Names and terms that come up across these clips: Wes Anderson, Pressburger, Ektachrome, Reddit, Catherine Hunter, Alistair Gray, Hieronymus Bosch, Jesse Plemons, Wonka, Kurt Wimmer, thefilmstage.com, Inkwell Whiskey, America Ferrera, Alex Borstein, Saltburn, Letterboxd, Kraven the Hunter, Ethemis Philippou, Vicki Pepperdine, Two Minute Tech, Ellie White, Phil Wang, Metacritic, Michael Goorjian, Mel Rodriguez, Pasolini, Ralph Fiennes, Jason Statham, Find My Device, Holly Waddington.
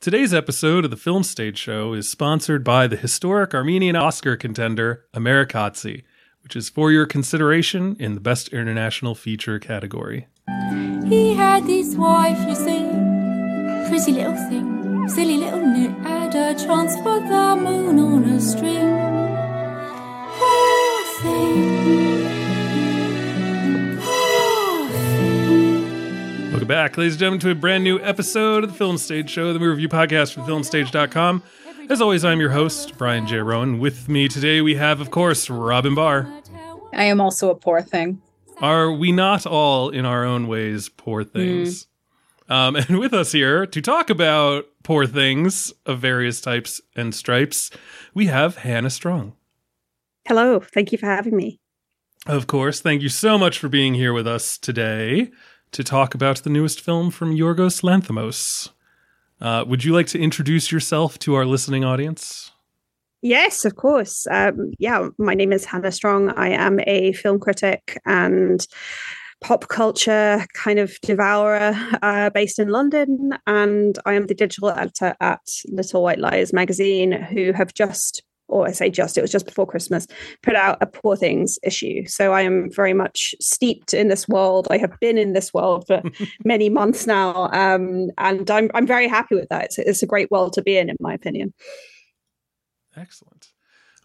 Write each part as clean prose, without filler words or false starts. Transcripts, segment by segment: Today's episode of the Film Stage Show is sponsored by the historic Armenian Oscar contender, Amerikatsi, which is for your consideration in the Best International Feature category. He had his wife, you see, pretty little thing, silly little nit, had a chance for the moon on a string. Poor thing, poor thing. Welcome back, ladies and gentlemen, to a brand new episode of the Film Stage Show, the movie review podcast from thefilmstage.com. As always, I'm your host, Brian J. Rowan. With me today, we have, of course, Robyn Bahr. I am also a poor thing. Are we not all, in our own ways, poor things? And with us here to talk about poor things of various types and stripes, we have Hannah Strong. Hello. Thank you for having me. Of course. Thank you so much for being here with us today to talk about the newest film from Yorgos Lanthimos. Would you like to introduce yourself to our listening audience? Yes, of course. My name is Hannah Strong. I am a film critic and pop culture kind of devourer based in London. And I am the digital editor at Little White Lies magazine, who have just, or I say just, it was just before Christmas, put out a Poor Things issue. So I am very much steeped in this world. I have been in this world for many months now. And I'm very happy with that. It's a great world to be in my opinion. Excellent.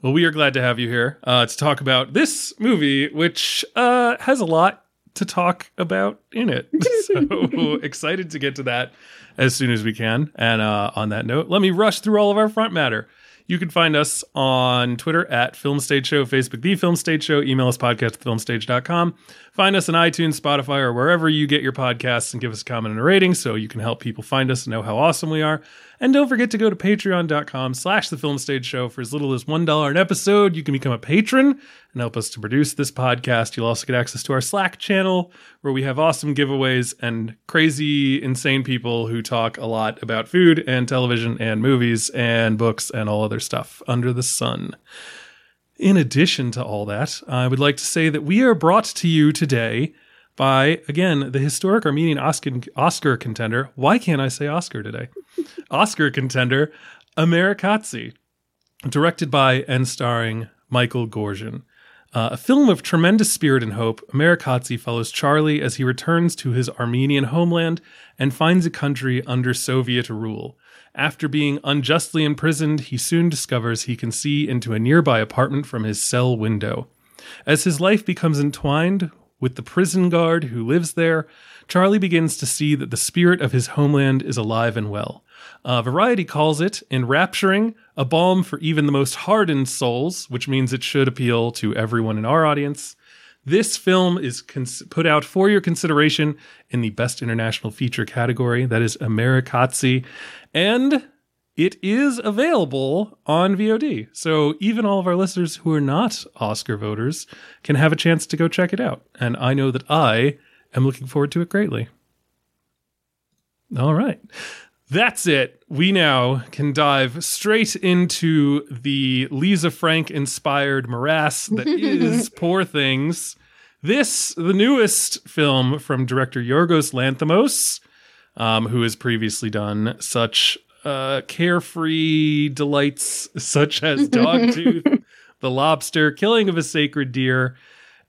Well, we are glad to have you here to talk about this movie, which has a lot to talk about in it. So excited to get to that as soon as we can. And on that note, let me rush through all of our front matter. You can find us on Twitter at Film Stage Show, Facebook, The Film Stage Show, email us podcast at thefilmstage.com. Find us on iTunes, Spotify, or wherever you get your podcasts and give us a comment and a rating so you can help people find us and know how awesome we are. And don't forget to go to patreon.com/thefilmstageshow. For as little as $1 an episode, you can become a patron and help us to produce this podcast. You'll also get access to our Slack channel where we have awesome giveaways and crazy, insane people who talk a lot about food and television and movies and books and all other stuff under the sun. In addition to all that, I would like to say that we are brought to you today by, again, the historic Armenian Oscar contender. Why can't I say Oscar today? Oscar contender, Amerikatsi, directed by and starring Michael Goorjian. A film of tremendous spirit and hope, Amerikatsi follows Charlie as he returns to his Armenian homeland and finds a country under Soviet rule. After being unjustly imprisoned, he soon discovers he can see into a nearby apartment from his cell window. As his life becomes entwined with the prison guard who lives there, Charlie begins to see that the spirit of his homeland is alive and well. Variety calls it enrapturing, a balm for even the most hardened souls, which means it should appeal to everyone in our audience. This film is put out for your consideration in the Best International Feature category. That is Amerikatsi. And it is available on VOD. So even all of our listeners who are not Oscar voters can have a chance to go check it out. And I know that I am looking forward to it greatly. All right. That's it. We now can dive straight into the Lisa Frank-inspired morass that is Poor Things. This, the newest film from director Yorgos Lanthimos, who has previously done such carefree delights such as Dogtooth, The Lobster, Killing of a Sacred Deer,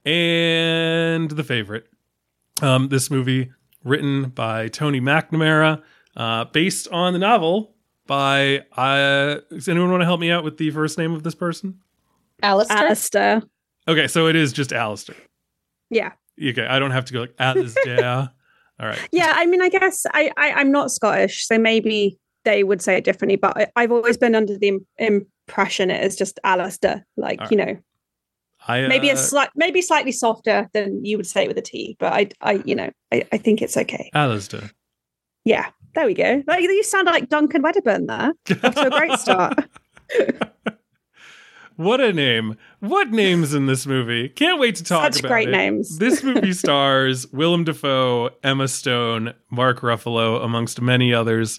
and The Favorite. This movie, written by Tony McNamara, based on the novel by, does anyone want to help me out with the first name of this person? Alistair. Okay, so it is just Alistair. Yeah. Okay, I don't have to go like Alistair. All right. Yeah, I mean, I guess I'm not Scottish, so maybe they would say it differently, but I've always been under the impression it is just Alistair, like, right. You know. Maybe it's maybe slightly softer than you would say it with a T, but I think it's okay. Alistair. Yeah. There we go. You sound like Duncan Wedderburn there. Off to a great start. What a name. What names in this movie. Can't wait to talk about it. Such great names. This movie stars Willem Dafoe, Emma Stone, Mark Ruffalo, amongst many others.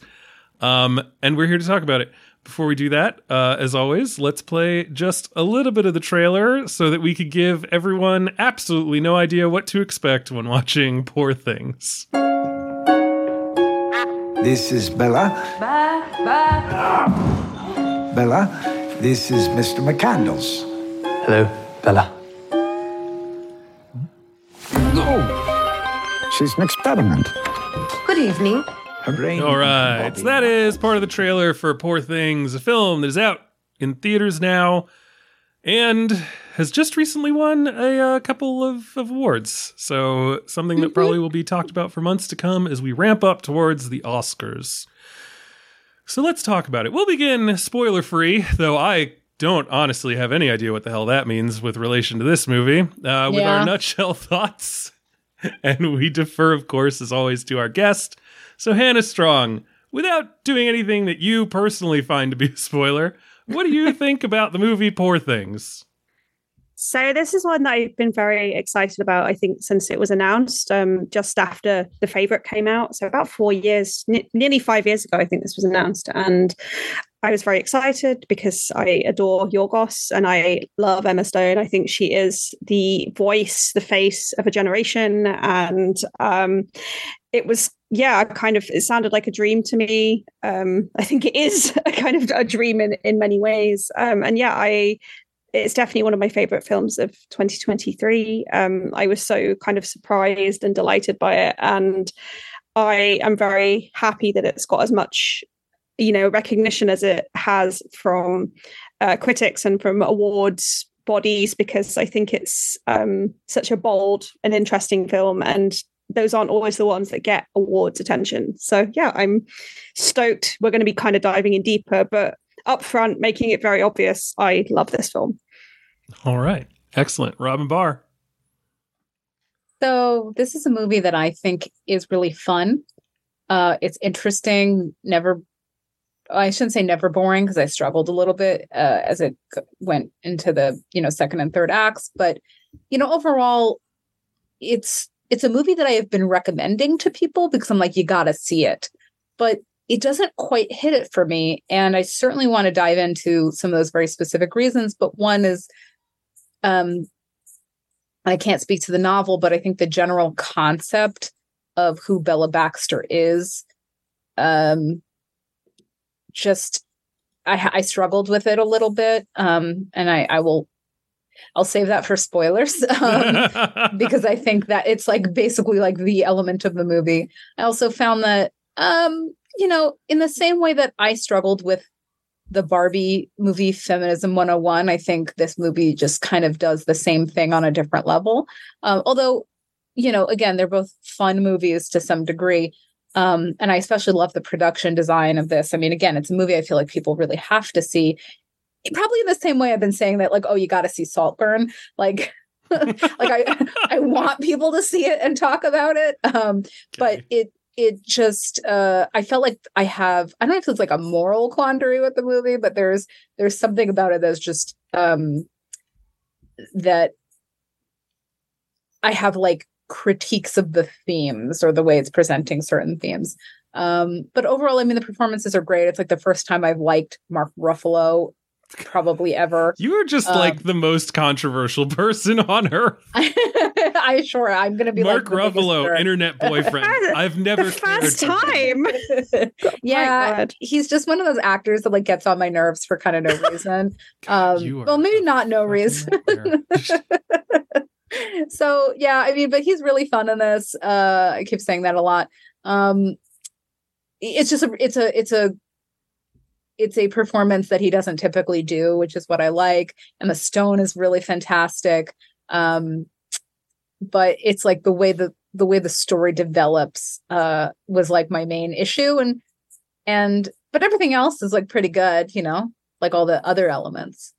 And we're here to talk about it. Before we do that, as always, let's play just a little bit of the trailer so that we could give everyone absolutely no idea what to expect when watching Poor Things. This is Bella. Bye. Bye. Bella, this is Mr. McCandles. Hello, Bella. Oh, she's an experiment. Good evening. All right, so that is part of the trailer for Poor Things, a film that is out in theaters now and has just recently won a couple of awards. So something that probably will be talked about for months to come as we ramp up towards the Oscars. So let's talk about it. We'll begin spoiler-free, though I don't honestly have any idea what the hell that means with relation to this movie, with our nutshell thoughts. And we defer, of course, as always, to our guest. So Hannah Strong, without doing anything that you personally find to be a spoiler, what do you think about the movie Poor Things? So this is one that I've been very excited about, I think, since it was announced, just after The Favourite came out. So about 4 years, nearly 5 years ago, I think this was announced. And I was very excited because I adore Yorgos and I love Emma Stone. I think she is the voice, the face of a generation. And it was, it sounded like a dream to me. I think it is a kind of a dream in many ways. It's definitely one of my favorite films of 2023. I was so kind of surprised and delighted by it. And I am very happy that it's got as much, recognition as it has from critics and from awards bodies, because I think it's such a bold and interesting film. And those aren't always the ones that get awards attention. So yeah, I'm stoked. We're going to be kind of diving in deeper, but up front, making it very obvious, I love this film. All right. Excellent. Robyn Bahr. So this is a movie that I think is really fun. It's interesting. I shouldn't say never boring, because I struggled a little bit as it went into the, second and third acts. But, overall, it's a movie that I have been recommending to people because I'm like, you got to see it. But it doesn't quite hit it for me. And I certainly want to dive into some of those very specific reasons. But one is, I can't speak to the novel, but I think the general concept of who Bella Baxter is, I struggled with it a little bit. And I'll save that for spoilers because I think that it's basically the element of the movie. I also found that, in the same way that I struggled with the Barbie movie Feminism 101, I think this movie just kind of does the same thing on a different level. Although, again, they're both fun movies to some degree. And I especially love the production design of this. I mean, again, it's a movie I feel like people really have to see. Probably in the same way I've been saying that, oh, you got to see Saltburn. I want people to see it and talk about it. But it just, I felt like I don't know if it's a moral quandary with the movie, but there's something about it that's just, that I have critiques of the themes or the way it's presenting certain themes. But overall, I mean, the performances are great. It's the first time I've liked Mark Ruffalo probably ever. You are just the most controversial person on earth. I sure I'm gonna be Mark Ruffalo, internet boyfriend. I've never the first time. Yeah, he's just one of those actors that gets on my nerves for kind of no reason. Well, maybe not no reason. So yeah, I mean, but he's really fun in this. I keep saying that a lot. It's just it's a performance that he doesn't typically do, which is what I like. Emma Stone is really fantastic. But it's the way the story develops was my main issue. But everything else is pretty good, all the other elements.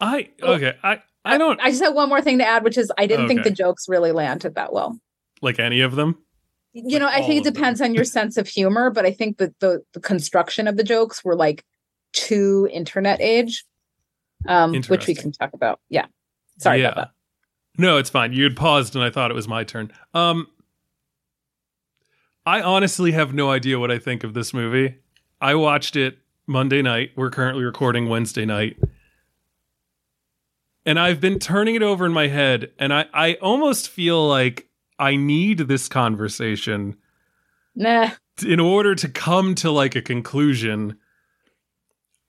I just have one more thing to add, which is I didn't think the jokes really landed that well. Like any of them? I think it depends on your sense of humor, but I think that the construction of the jokes were too internet age, which we can talk about. Yeah. Sorry about that. No, it's fine. You had paused and I thought it was my turn. I honestly have no idea what I think of this movie. I watched it Monday night. We're currently recording Wednesday night. And I've been turning it over in my head and I almost feel I need this conversation in order to come to like a conclusion,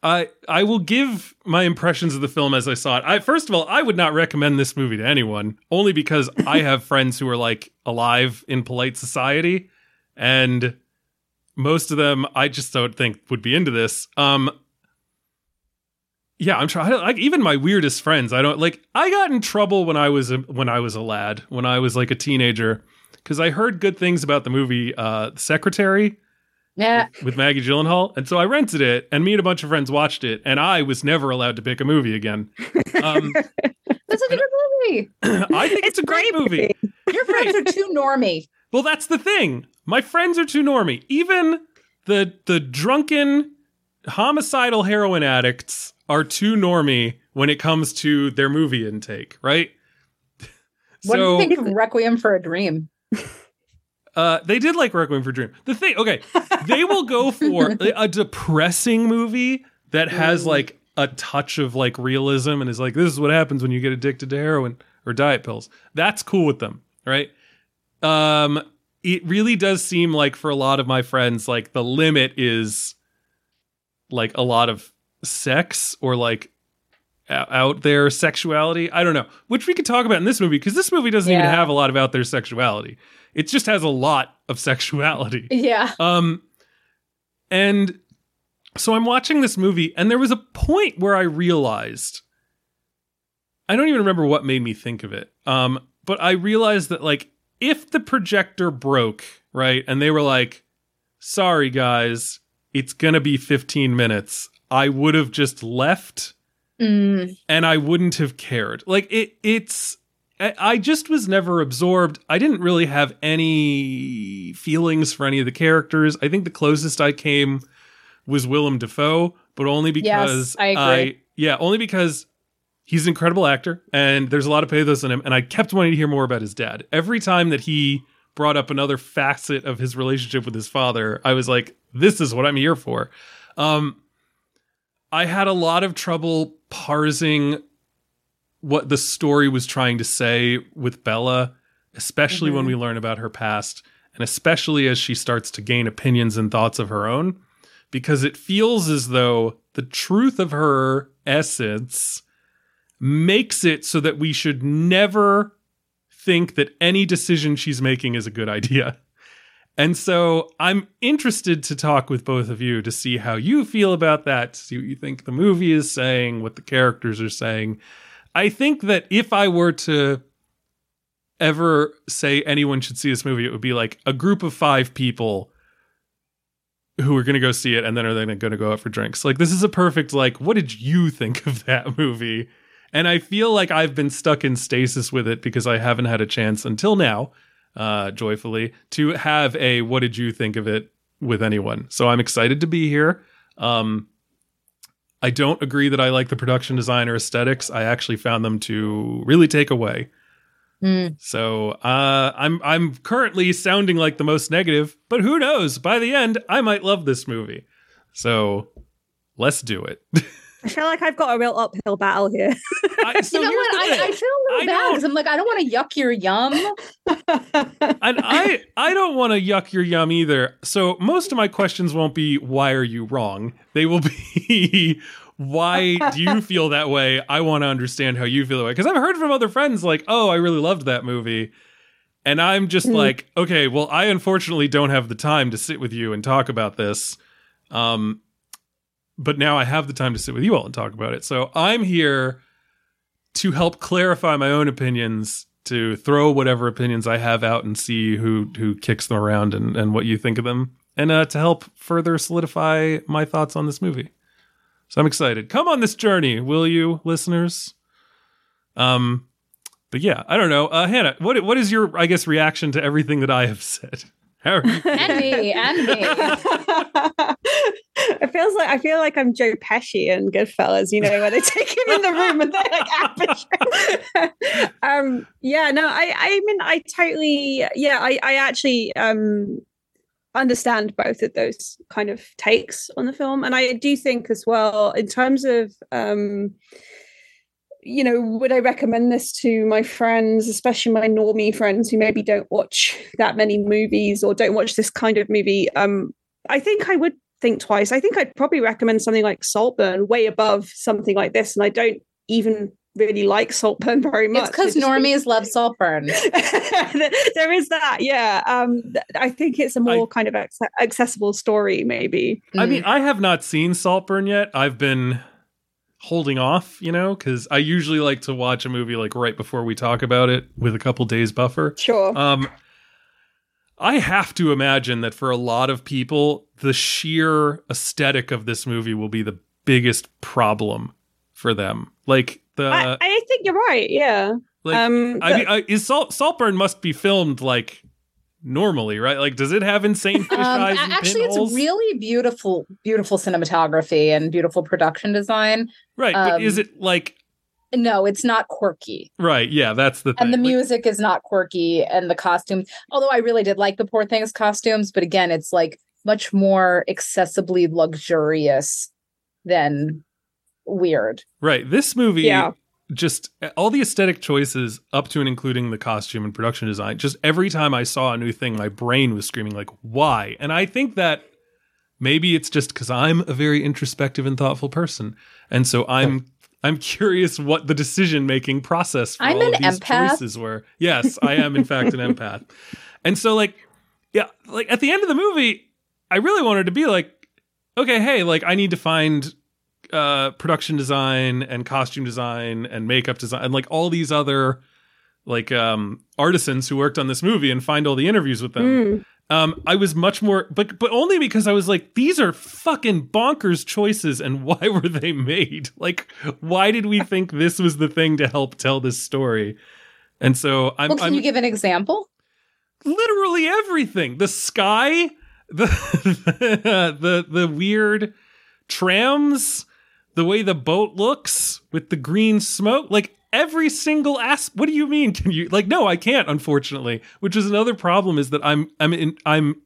I will give my impressions of the film as I saw it. First of all, I would not recommend this movie to anyone, only because I have friends who are like alive in polite society, and most of them I just don't think would be into this. Yeah, I'm trying. Like, even my weirdest friends, I don't like. I got in trouble when I was a lad, when I was like a teenager, because I heard good things about the movie Secretary. Yeah, with Maggie Gyllenhaal. And so I rented it, and me and a bunch of friends watched it, and I was never allowed to pick a movie again. That's a good movie. I think it's a great movie. Your friends are too normy. Well, that's the thing. My friends are too normy. Even the drunken, homicidal heroin addicts are too normy when it comes to their movie intake, right? What do you think of Requiem for a Dream? They did like Requiem for a Dream. The thing, okay, they will go for a depressing movie that has like a touch of like realism and is like, this is what happens when you get addicted to heroin or diet pills. That's cool with them, right? It really does seem like for a lot of my friends, like the limit is like a lot of sex or like out there sexuality. I don't know, which we could talk about in this movie, because this movie doesn't even have a lot of out there sexuality. It just has a lot of sexuality. Yeah. And so I'm watching this movie, and there was a point where I realized, I don't even remember what made me think of it. But I realized that, like, if the projector broke, right, and they were like, sorry, guys, it's going to be 15 minutes, I would have just left and I wouldn't have cared. Like, it's... I just was never absorbed. I didn't really have any feelings for any of the characters. I think the closest I came was Willem Dafoe, but only because only because he's an incredible actor and there's a lot of pathos in him. And I kept wanting to hear more about his dad. Every time that he brought up another facet of his relationship with his father, I was like, this is what I'm here for. I had a lot of trouble parsing what the story was trying to say with Bella, especially when we learn about her past, and especially as she starts to gain opinions and thoughts of her own, because it feels as though the truth of her essence makes it so that we should never think that any decision she's making is a good idea. And so I'm interested to talk with both of you to see how you feel about that, to see what you think the movie is saying, what the characters are saying. I think that if I were to ever say anyone should see this movie, it would be like a group of 5 people who are going to go see it and then are then going to go out for drinks. Like, this is a perfect, like, what did you think of that movie? And I feel like I've been stuck in stasis with it because I haven't had a chance until now, joyfully, to have a what did you think of it with anyone. So I'm excited to be here. I don't agree that I like the production design or aesthetics. I actually found them to really take away. So I'm currently sounding like the most negative, but who knows? By the end, I might love this movie. So let's do it. I feel like I've got a real uphill battle here. So you know what? I feel a little bad because I'm like, I don't want to yuck your yum. And I don't want to yuck your yum either. So most of my questions won't be, why are you wrong? They will be, why do you feel that way? I want to understand how you feel that way. Because I've heard from other friends like, oh, I really loved that movie. And I'm just like, okay, well, I unfortunately don't have the time to sit with you and talk about this. But now I have the time to sit with you all and talk about it. So I'm here to help clarify my own opinions, to throw whatever opinions I have out and see who kicks them around and what you think of them, and to help further solidify my thoughts on this movie. So I'm excited. Come on this journey, will you, listeners? But yeah, I don't know. Hannah, what is your, I guess, reaction to everything that I have said? Andy. I feel like I'm Joe Pesci in Goodfellas, you know, where they take him in the room and they're like aperture. I actually understand both of those kind of takes on the film. And I do think as well, in terms of you know, would I recommend this to my friends, especially my normie friends who maybe don't watch that many movies or don't watch this kind of movie? I think I would think twice. I think I'd probably recommend something like Saltburn way above something like this. And I don't even really like Saltburn very much. It's because normies love Saltburn. There is that, yeah. I think it's a more kind of accessible story, maybe. I mean, I have not seen Saltburn yet. I've been holding off, you know, because I usually like to watch a movie like right before we talk about it with a couple days buffer. Sure. I have to imagine that for a lot of people, the sheer aesthetic of this movie will be the biggest problem for them. Like, I think you're right. Yeah. Like, Saltburn must be filmed like normally, right? Like, does it have insane fish eyes? And actually, it's really beautiful, beautiful cinematography and beautiful production design. Right, but is it like? No, it's not quirky. Right. Yeah, that's the thing. And the music is not quirky, and the costumes. Although I really did like the Poor Things costumes, but again, it's like much more accessibly luxurious than weird. Right. This movie, just all the aesthetic choices up to and including the costume and production design, just every time I saw a new thing, my brain was screaming like, why? And I think that maybe it's just because I'm a very introspective and thoughtful person. And so I'm curious what the decision-making process for all of these choices were. Yes, I am, in fact, an empath. And so, like, at the end of the movie, I really wanted to be like, okay, hey, like, I need to find production design and costume design and makeup design and, like, all these other, like, artisans who worked on this movie and find all the interviews with them. I was much more, but only because I was like, these are fucking bonkers choices, and why were they made? Like, why did we think this was the thing to help tell this story? And so I'm. Well, can you give an example? Literally everything: the sky, the weird trams, the way the boat looks with the green smoke, like. Every single aspect. What do you mean? Can you like? No, I can't. Unfortunately, which is another problem, is that I'm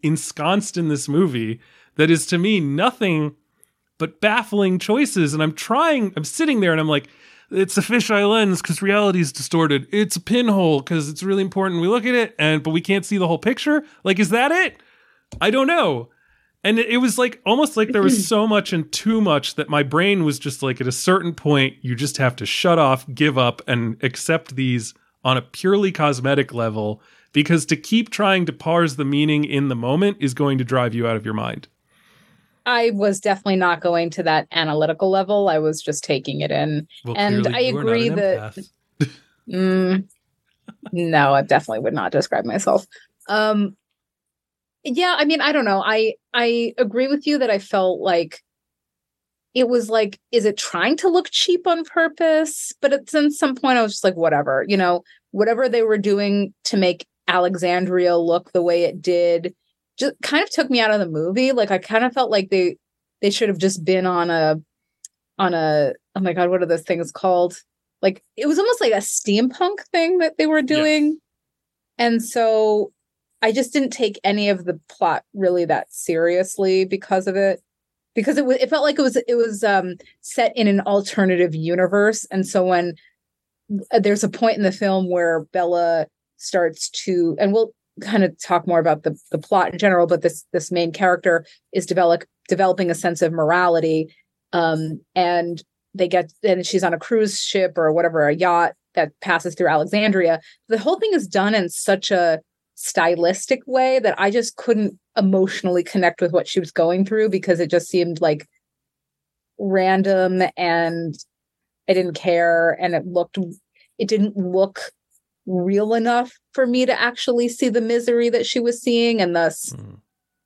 ensconced in this movie that is to me nothing but baffling choices, and I'm trying. I'm sitting there and I'm like, it's a fisheye lens because reality is distorted. It's a pinhole because it's really important. We look at it but we can't see the whole picture. Like, is that it? I don't know. And it was like almost like there was so much and too much that my brain was just like, at a certain point, you just have to shut off, give up, and accept these on a purely cosmetic level, because to keep trying to parse the meaning in the moment is going to drive you out of your mind. I was definitely not going to that analytical level. I was just taking it in. Well, and I agree that no, I definitely would not describe myself. Yeah, I mean, I don't know. I agree with you that I felt like it was like, is it trying to look cheap on purpose? But at some point, I was just like, whatever, you know, whatever they were doing to make Alexandria look the way it did, just kind of took me out of the movie. Like, I kind of felt like they should have just been on a oh my God, what are those things called? Like, it was almost like a steampunk thing that they were doing, and so. I just didn't take any of the plot really that seriously because of it, because it felt like it was set in an alternative universe. And so when there's a point in the film where Bella starts to, and we'll kind of talk more about the plot in general, but this main character is developing a sense of morality, and she's on a cruise ship or whatever, a yacht that passes through Alexandria. The whole thing is done in such a stylistic way that I just couldn't emotionally connect with what she was going through, because it just seemed like random and I didn't care, and it didn't look real enough for me to actually see the misery that she was seeing, and thus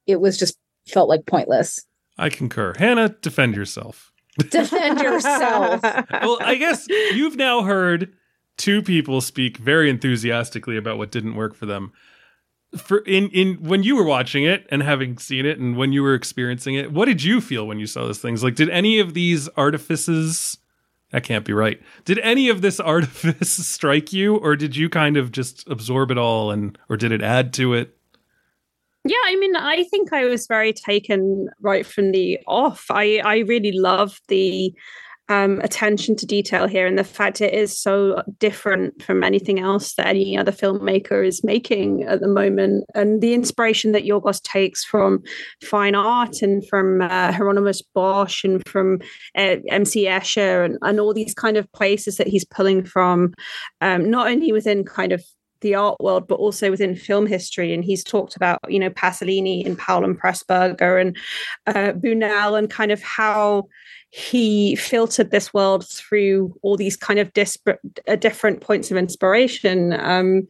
it was just felt like pointless. I concur. Hannah, defend yourself. Defend yourself. Well, I guess you've now heard two people speak very enthusiastically about what didn't work for them. For in when you were watching it and having seen it, and when you were experiencing it, what did you feel when you saw those things? Like, did any of these artifices, that can't be right, did any of this artifice strike you, or did you kind of just absorb it all, or did it add to it? Yeah, I mean, I think I was very taken right from the off. I really loved the attention to detail here, and the fact it is so different from anything else that any other filmmaker is making at the moment, and the inspiration that Yorgos takes from fine art and from Hieronymus Bosch and from MC Escher and all these kind of places that he's pulling from, not only within kind of the art world, but also within film history. And he's talked about, you know, Pasolini and Powell and Pressburger and Buñuel, and kind of how he filtered this world through all these kind of disparate, different points of inspiration.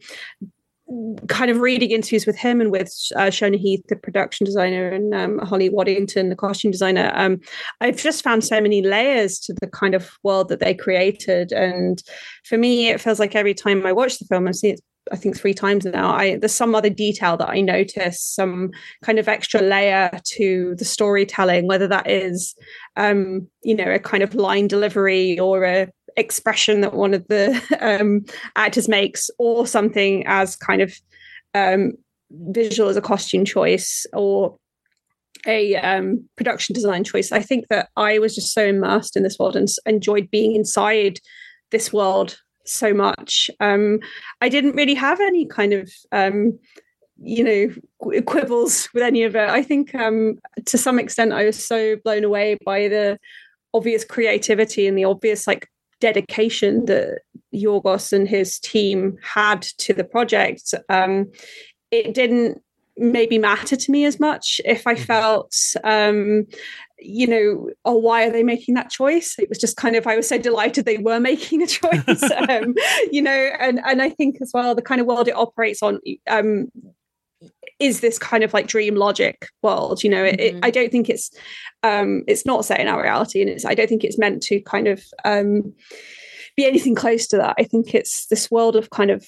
Kind of reading interviews with him and with Shona Heath, the production designer, and Holly Waddington, the costume designer. I've just found so many layers to the kind of world that they created. And for me, it feels like every time I watch the film, I've seen it, I think, 3 times now, there's some other detail that I notice, some kind of extra layer to the storytelling, whether that is, you know, a kind of line delivery or a expression that one of the actors makes, or something as kind of visual as a costume choice or a production design choice. I think that I was just so immersed in this world and enjoyed being inside this world so much. I didn't really have any kind of quibbles with any of it. I think to some extent I was so blown away by the obvious creativity and the obvious like dedication that Yorgos and his team had to the project. It didn't maybe matter to me as much if I felt, oh, why are they making that choice? It was just kind of, I was so delighted they were making a choice, and I think as well, the kind of world it operates on, is this kind of like dream logic world, I don't think it's not set in our reality, and I don't think it's meant to kind of be anything close to that. I think it's this world of kind of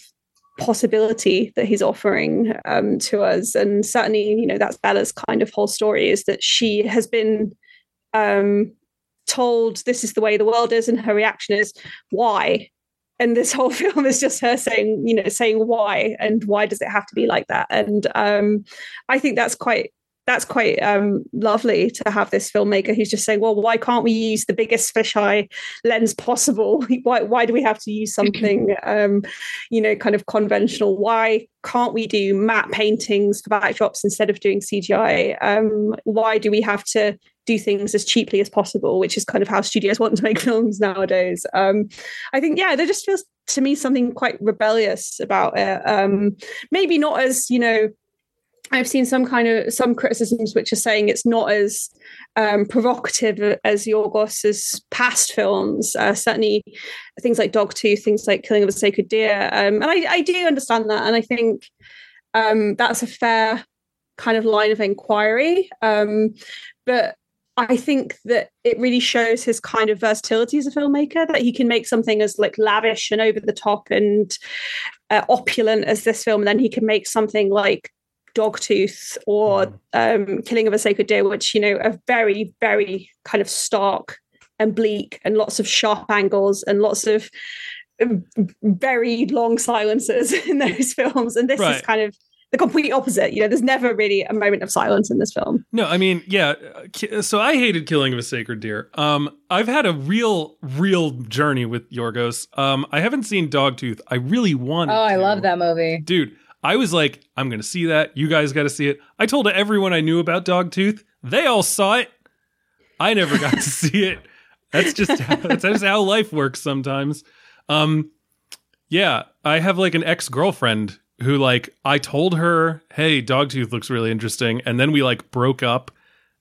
possibility that he's offering to us, and certainly, that's Bella's kind of whole story, is that she has been told this is the way the world is, and her reaction is, why? And this whole film is just her saying, saying why, and why does it have to be like that? And I think that's quite lovely to have this filmmaker who's just saying, well, why can't we use the biggest fisheye lens possible? Why do we have to use something, kind of conventional? Why can't we do matte paintings for backdrops instead of doing CGI? Why do we have to do things as cheaply as possible, which is kind of how studios want to make films nowadays? I think, there just feels to me something quite rebellious about it. Maybe not as, I've seen some criticisms which are saying it's not as provocative as Yorgos's past films, certainly things like Dogtooth, things like Killing of a Sacred Deer. And I do understand that. And I think that's a fair kind of line of inquiry. But I think that it really shows his kind of versatility as a filmmaker, that he can make something as like lavish and over the top and opulent as this film, and then he can make something like Dogtooth or Killing of a Sacred Deer, which, are very, very kind of stark and bleak, and lots of sharp angles and lots of very long silences in those films. And this is kind of the complete opposite. There's never really a moment of silence in this film. No, I mean, yeah. So I hated Killing of a Sacred Deer. I've had a real journey with Yorgos. I haven't seen Dogtooth. I really wanted to. I love that movie. Dude, I was like, I'm going to see that. You guys got to see it. I told everyone I knew about Dogtooth. They all saw it. I never got to see it. That's just how life works sometimes. I have like an ex-girlfriend who, like, I told her, hey, Dogtooth looks really interesting. And then we like broke up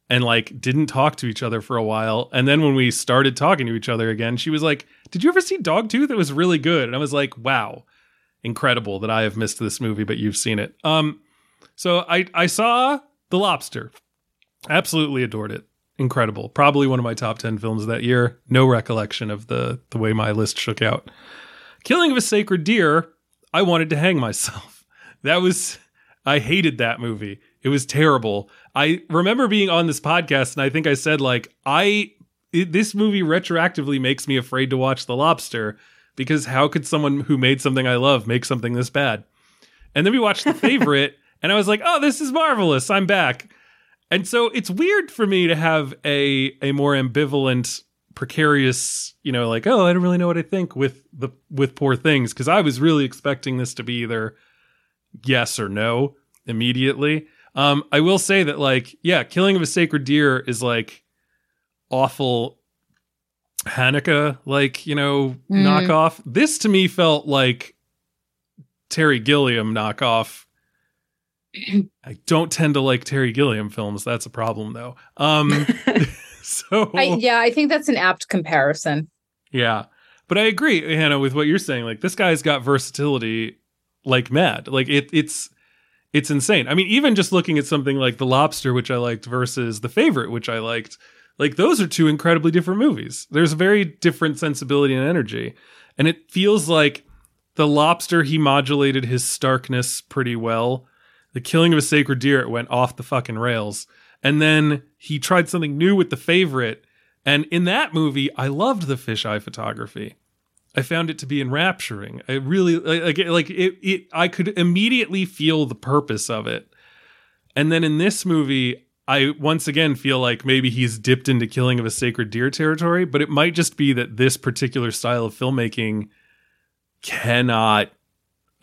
and like didn't talk to each other for a while. And then when we started talking to each other again, she was like, did you ever see Dogtooth? It was really good. And I was like, wow, incredible that I have missed this movie, but you've seen it. So I saw The Lobster. Absolutely adored it. Incredible. Probably one of my top 10 films that year. No recollection of the way my list shook out. Killing of a Sacred Deer, I wanted to hang myself. I hated that movie. It was terrible. I remember being on this podcast and I think I said like, this movie retroactively makes me afraid to watch The Lobster, because how could someone who made something I love make something this bad? And then we watched The Favorite and I was like, oh, this is marvelous. I'm back. And so it's weird for me to have a more ambivalent precarious, you know, like, oh, I don't really know what I think with Poor Things, because I was really expecting this to be either yes or no immediately. I will say that, like, yeah, Killing of a Sacred Deer is like awful Hanukkah, like, you know, knockoff. This to me felt like Terry Gilliam knockoff. I don't tend to like Terry Gilliam films. That's a problem, though. So I think that's an apt comparison. Yeah, but I agree, Hannah, with what you're saying. Like, this guy's got versatility like mad. Like, it's insane. I mean, even just looking at something like The Lobster, which I liked, versus The Favorite, which I liked. Like, those are two incredibly different movies. There's a very different sensibility and energy. And it feels like The Lobster, he modulated his starkness pretty well. The Killing of a Sacred Deer, it went off the fucking rails. And then he tried something new with The Favorite. And in that movie, I loved the fisheye photography. I found it to be enrapturing. I really, I could immediately feel the purpose of it. And then in this movie, I once again feel like maybe he's dipped into Killing of a Sacred Deer territory, but it might just be that this particular style of filmmaking cannot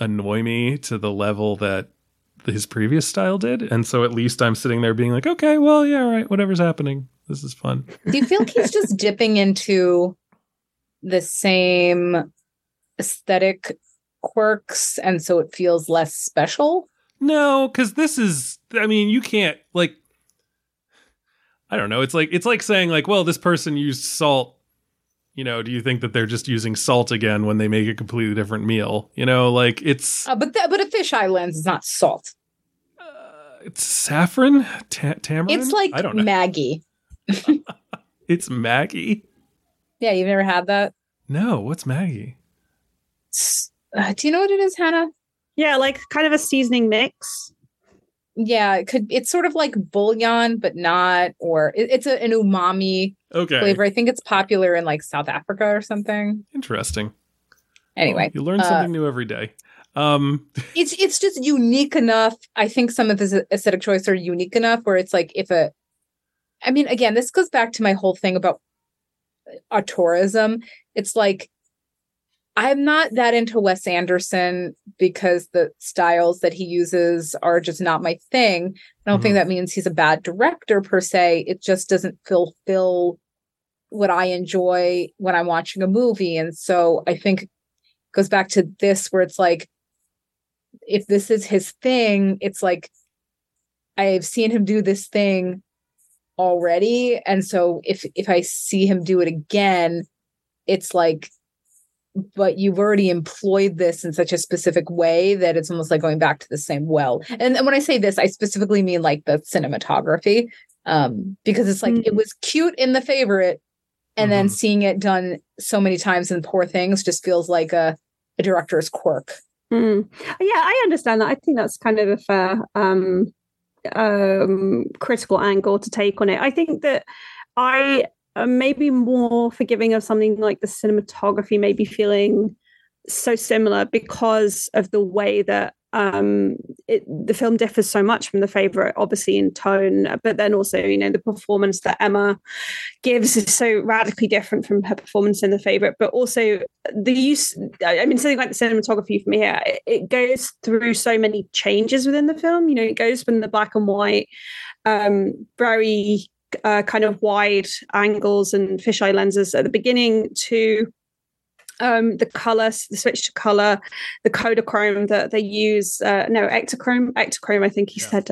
annoy me to the level that his previous style did. And so at least I'm sitting there being like, okay, well, yeah, all right, whatever's happening. This is fun. Do you feel like he's just dipping into the same aesthetic quirks, and so it feels less special? No, because this is, I mean, you can't, like, I don't know. It's like saying, like, well, this person used salt. You know, do you think that they're just using salt again when they make a completely different meal? You know, like, it's. But a fisheye lens is not salt. It's saffron, tamarind. It's like, I don't know. Maggie. It's Maggie. Yeah, you've never had that. No, what's Maggie? Do you know what it is, Hannah? Yeah, like kind of a seasoning mix. Yeah, it could. It's sort of like bouillon, but not, or it's an umami flavor. I think it's popular in like South Africa or something. Interesting. Anyway, well, you learn something new every day. It's just unique enough. I think some of his aesthetic choices are unique enough where it's like, again, this goes back to my whole thing about auteurism. It's like, I'm not that into Wes Anderson because the styles that he uses are just not my thing. I don't think that means he's a bad director per se. It just doesn't fulfill what I enjoy when I'm watching a movie. And so I think it goes back to this where it's like, if this is his thing, it's like, I've seen him do this thing already. And so if I see him do it again, it's like, but you've already employed this in such a specific way that it's almost like going back to the same well. And when I say this, I specifically mean like the cinematography, because it's like, it was cute in The Favorite, and then seeing it done so many times in Poor Things just feels like a director's quirk. Yeah, I understand that. I think that's kind of a fair critical angle to take on it. I think that maybe more forgiving of something like the cinematography, maybe feeling so similar because of the way that the film differs so much from The Favorite, obviously in tone, but then also, you know, the performance that Emma gives is so radically different from her performance in The Favorite, but also the use, I mean, something like the cinematography for me here, it goes through so many changes within the film. You know, it goes from the black and white, very kind of wide angles and fisheye lenses at the beginning to the color, the switch to color, the Kodachrome that they use. Ektachrome, I think he said.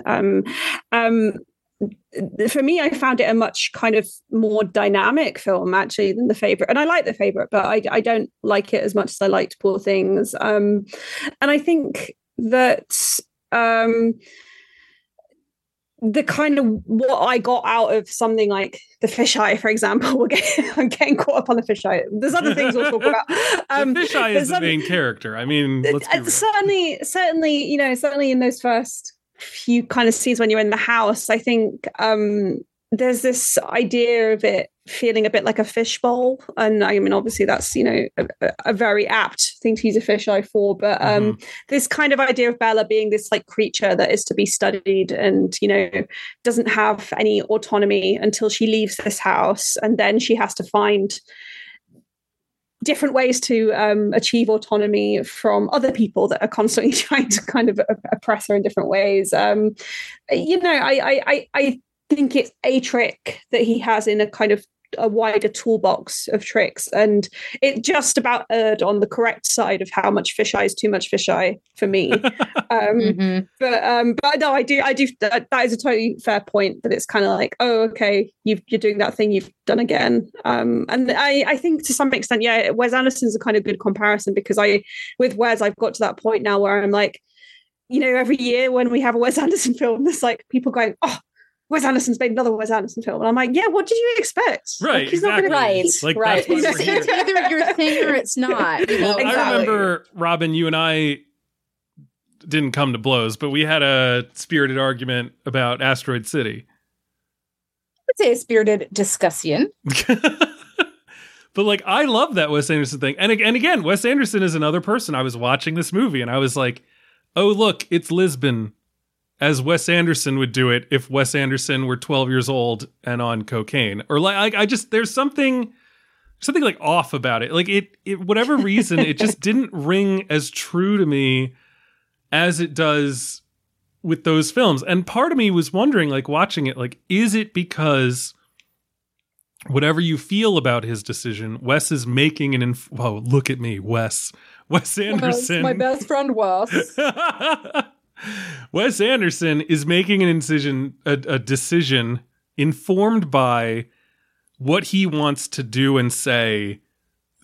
For me, I found it a much kind of more dynamic film actually than The Favorite. And I like The Favorite, but I don't like it as much as I liked Poor Things. And I think that the kind of what I got out of something like the fisheye, for example, I'm getting caught up on the fisheye. There's other things we'll talk about. The fisheye is the main character. I mean, let's be real. Certainly in those first few kind of scenes when you're in the house, I think there's this idea of it feeling a bit like a fishbowl. And I mean, obviously that's, you know, a very apt thing to use a fisheye for, but this kind of idea of Bella being this like creature that is to be studied and, you know, doesn't have any autonomy until she leaves this house. And then she has to find different ways to achieve autonomy from other people that are constantly trying to kind of oppress her in different ways. You know, I think it's a trick that he has in a kind of a wider toolbox of tricks, and it just about erred on the correct side of how much fisheye is too much fisheye for me. But no, I do. That is a totally fair point. That it's kind of like, oh, okay, you're doing that thing you've done again. And I think to some extent, yeah, Wes Anderson's a kind of good comparison, because with Wes, I've got to that point now where I'm like, you know, every year when we have a Wes Anderson film, there's like people going, oh, Wes Anderson's made another Wes Anderson film. And I'm like, yeah, what did you expect? Right, like, exactly. Right. It's either your thing or it's not. You know? Well, exactly. I remember, Robyn, you and I didn't come to blows, but we had a spirited argument about Asteroid City. I would say a spirited discussion. But like, I love that Wes Anderson thing. And again, Wes Anderson is another person. I was watching this movie and I was like, oh, look, it's Lisbon, as Wes Anderson would do it if Wes Anderson were 12 years old and on cocaine. Or like, I just, there's something like off about it. Like it whatever reason, it just didn't ring as true to me as it does with those films. And part of me was wondering, like watching it, like, is it because whatever you feel about his decision, Wes is making an, whoa, look at me, Wes Anderson. My best friend, Wes. Wes Anderson is making an incision, a decision informed by what he wants to do and say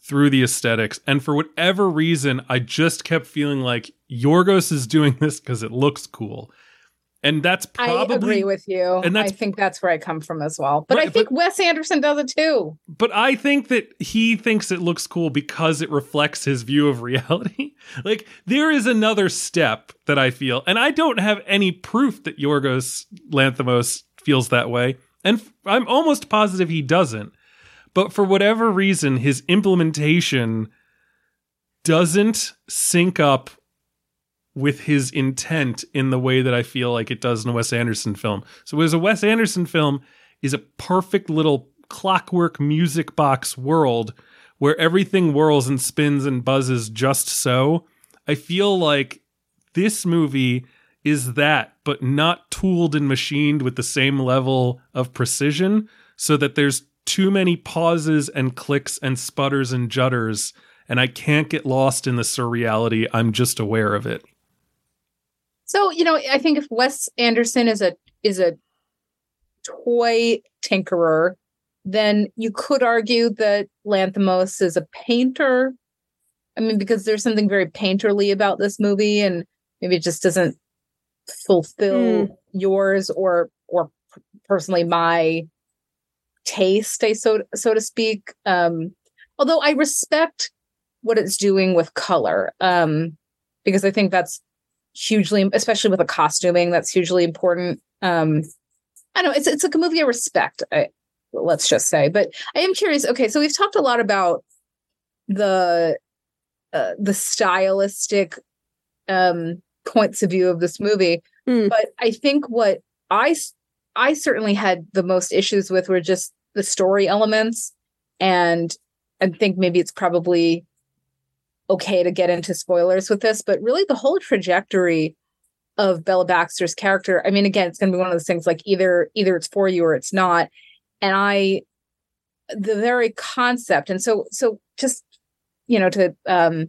through the aesthetics. And for whatever reason, I just kept feeling like Yorgos is doing this because it looks cool. And that's probably... I agree with you. And I think that's where I come from as well. But right, I think Wes Anderson does it too. But I think that he thinks it looks cool because it reflects his view of reality. Like, there is another step that I feel. And I don't have any proof that Yorgos Lanthimos feels that way. And I'm almost positive he doesn't. But for whatever reason, his implementation doesn't sync up with his intent in the way that I feel like it does in a Wes Anderson film. So whereas a Wes Anderson film is a perfect little clockwork music box world where everything whirls and spins and buzzes just so, I feel like this movie is that, but not tooled and machined with the same level of precision, so that there's too many pauses and clicks and sputters and judders, and I can't get lost in the surreality. I'm just aware of it. So, you know, I think if Wes Anderson is a toy tinkerer, then you could argue that Lanthimos is a painter. I mean, because there's something very painterly about this movie, and maybe it just doesn't fulfill yours or personally my taste, so to speak. Although I respect what it's doing with color, because I think that's hugely, especially with the costuming, that's hugely important. I don't know, it's a movie I respect, let's just say. But I am curious. Okay, so we've talked a lot about the stylistic points of view of this movie, but I think what I certainly had the most issues with were just the story elements, and think maybe it's probably okay to get into spoilers with this, but really the whole trajectory of Bella Baxter's character, I mean, again, it's going to be one of those things like either it's for you or it's not. And the very concept. And so just, you know, to, I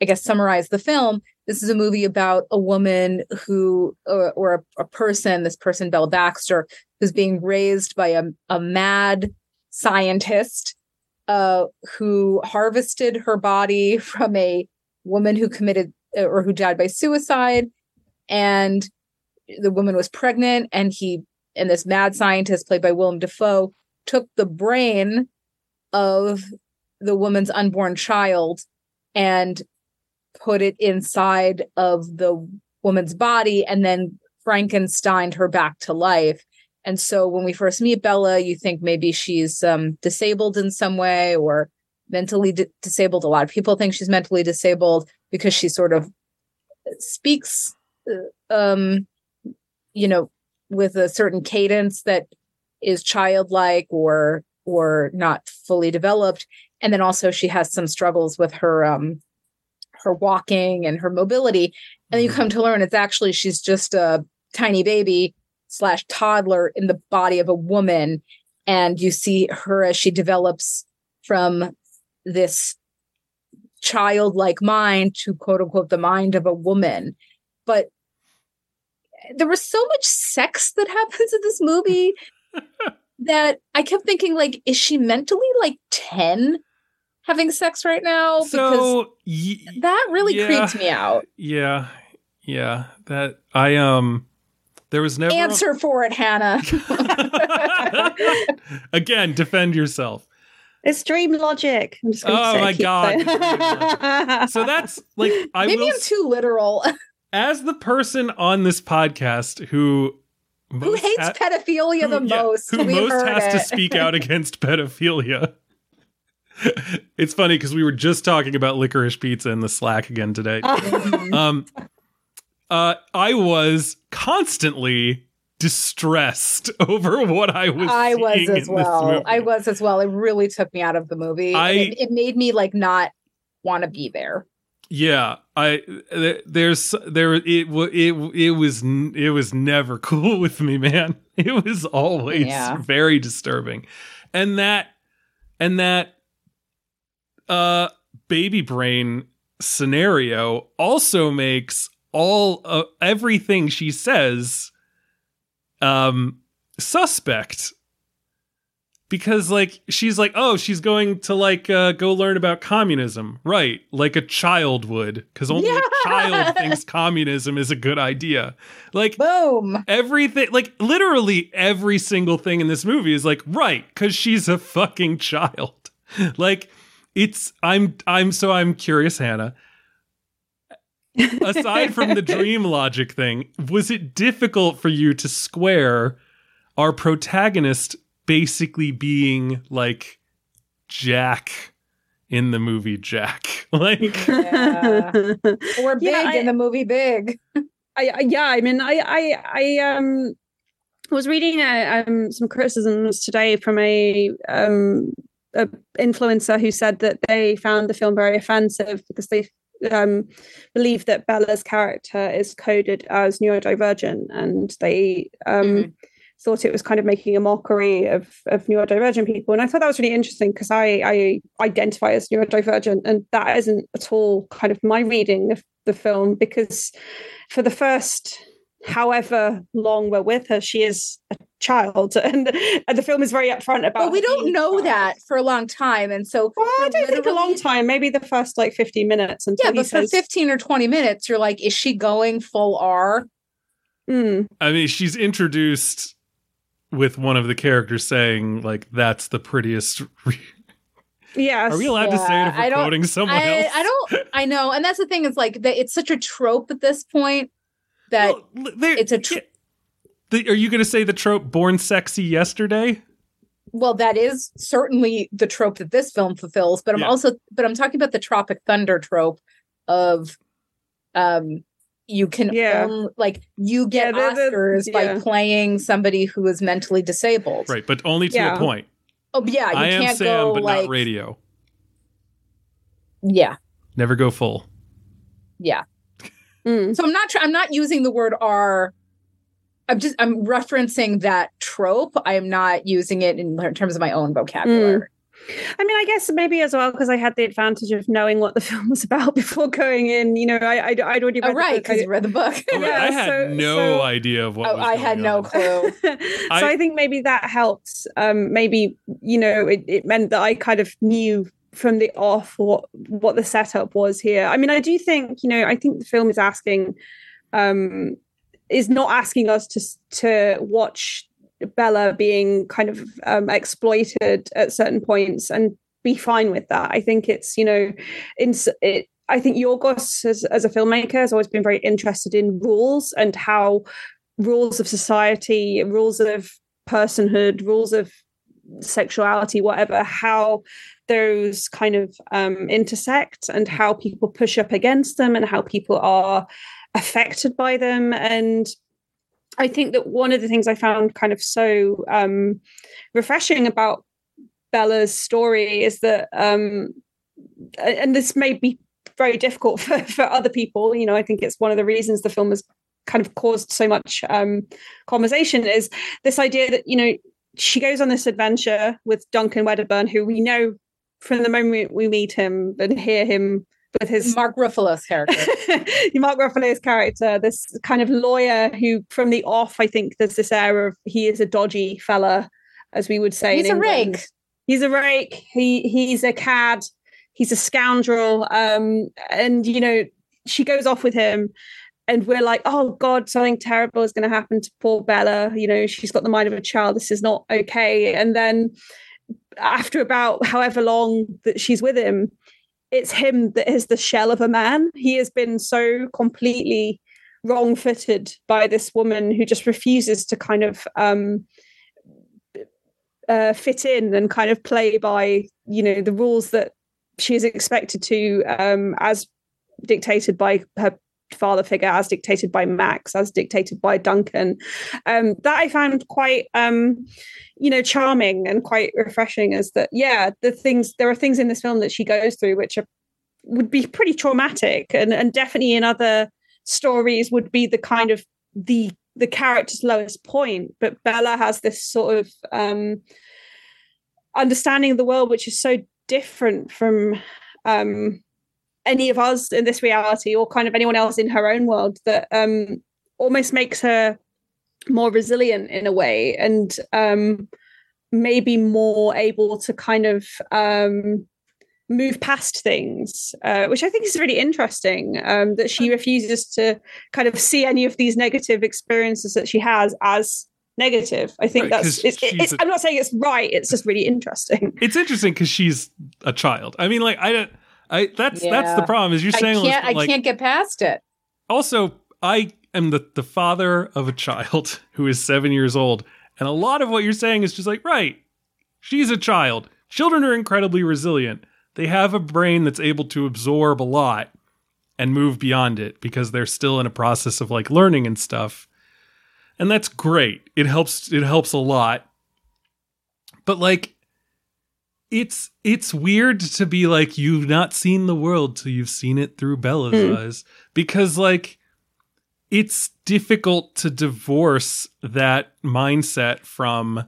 guess, summarize the film, this is a movie about a woman who, this person, Bella Baxter, who's being raised by a mad scientist, who harvested her body from a woman who who died by suicide, and the woman was pregnant, and this mad scientist played by Willem Dafoe took the brain of the woman's unborn child and put it inside of the woman's body, and then Frankensteined her back to life. And so when we first meet Bella, you think maybe she's disabled in some way or mentally disabled. A lot of people think she's mentally disabled because she sort of speaks, with a certain cadence that is childlike or not fully developed. And then also she has some struggles with her walking and her mobility. And then you come to learn it's actually, she's just a tiny baby / toddler in the body of a woman. And you see her as she develops from this childlike mind to quote unquote, the mind of a woman. But there was so much sex that happens in this movie that I kept thinking, like, is she mentally like 10 having sex right now? Because that really creeps me out. Yeah. Yeah. That there was never answer for it, Hannah. Again, defend yourself. It's dream logic. I'm just God. So that's like, I'm too literal. As the person on this podcast who hates pedophilia most. Who most has to speak out against pedophilia. It's funny because we were just talking about Licorice Pizza in the Slack again today. I was constantly distressed over what I was seeing. I was as well. It really took me out of the movie. It made me like not want to be there. Yeah, it was never cool with me, man. It was always very disturbing. And that baby brain scenario also makes everything she says suspect, because like she's like, oh, she's going to like go learn about communism, right? Like a child would, because only a child thinks communism is a good idea. Like, boom, everything, like literally every single thing in this movie is like right, because she's a fucking child. Like, it's I'm curious, Hannah. Aside from the dream logic thing, was it difficult for you to square our protagonist basically being like Jack in the movie Jack? Like, or Big in the movie Big. I was reading some criticisms today from a influencer who said that they found the film very offensive because they believe that Bella's character is coded as neurodivergent, and they thought it was kind of making a mockery of neurodivergent people. And I thought that was really interesting because I identify as neurodivergent, and that isn't at all kind of my reading of the film, because for the first however long we're with her, she is a child, and the film is very upfront about. But we don't know that for a long time, and so I don't think a long time. Maybe the first like 15 minutes. Yeah, but for 15 or 20 minutes, you're like, is she going full R? Mm. I mean, she's introduced with one of the characters saying like, "That's the prettiest." Yes. Are we allowed to say it if we're quoting someone else? I know, and that's the thing. It's like that. It's such a trope at this point that it's a trope. Are you going to say the trope "born sexy yesterday"? Well, that is certainly the trope that this film fulfills, but I'm talking about the Tropic Thunder trope of you can own, like you get Oscars by playing somebody who is mentally disabled. Right, but only to a point. Oh yeah, you can't Sam, go but like not radio. Yeah. Never go full. Yeah. Mm. So I'm not using the word R. I'm referencing that trope. I am not using it in terms of my own vocabulary. Mm. I mean, I guess maybe as well, because I had the advantage of knowing what the film was about before going in. You know, I'd already read the book. Because you read the book. Oh, yeah, I had no idea of what was going on. I had no clue. So I think maybe that helped. Maybe, you know, it meant that I kind of knew from the off what the setup was here. I mean, I do think, you know, I think the film is asking... is not asking us to watch Bella being kind of exploited at certain points and be fine with that. I think it's, you know, I think Yorgos as a filmmaker has always been very interested in rules and how rules of society, rules of personhood, rules of sexuality, whatever, how those kind of intersect and how people push up against them and how people are affected by them. And I think that one of the things I found kind of so refreshing about Bella's story is that, and this may be very difficult for other people, you know, I think it's one of the reasons the film has kind of caused so much conversation, is this idea that, you know, she goes on this adventure with Duncan Wedderburn, who we know from the moment we meet him and hear him with his... Mark Ruffalo's character. Mark Ruffalo's character, this kind of lawyer who, from the off, I think there's this air of he is a dodgy fella, as we would say. He's a rake. He's a rake. He's a cad. He's a scoundrel. And, you know, she goes off with him. And we're like, oh, God, something terrible is going to happen to poor Bella. You know, she's got the mind of a child. This is not okay. And then after about however long that she's with him, it's him that is the shell of a man. He has been so completely wrong-footed by this woman who just refuses to kind of fit in and kind of play by, you know, the rules that she is expected to, as dictated by her father figure, as dictated by Max, as dictated by Duncan. That I found quite you know, charming and quite refreshing, is that, yeah, there are things in this film that she goes through which would be pretty traumatic, and definitely in other stories would be the kind of the character's lowest point, but Bella has this sort of understanding of the world which is so different from any of us in this reality, or kind of anyone else in her own world, that almost makes her more resilient in a way, and maybe more able to kind of move past things, which I think is really interesting, that she refuses to kind of see any of these negative experiences that she has as negative. I think I'm not saying it's right. It's just really interesting. It's interesting because she's a child. I mean, like, that's the problem, is you're saying I can't get past it. Also, I am the father of a child who is 7 years old, and a lot of what you're saying is just like, right, she's a child. Children are incredibly resilient. They have a brain that's able to absorb a lot and move beyond it because they're still in a process of like learning and stuff. And that's great. It helps a lot. But like, it's weird to be like, you've not seen the world till you've seen it through Bella's eyes, because like, it's difficult to divorce that mindset from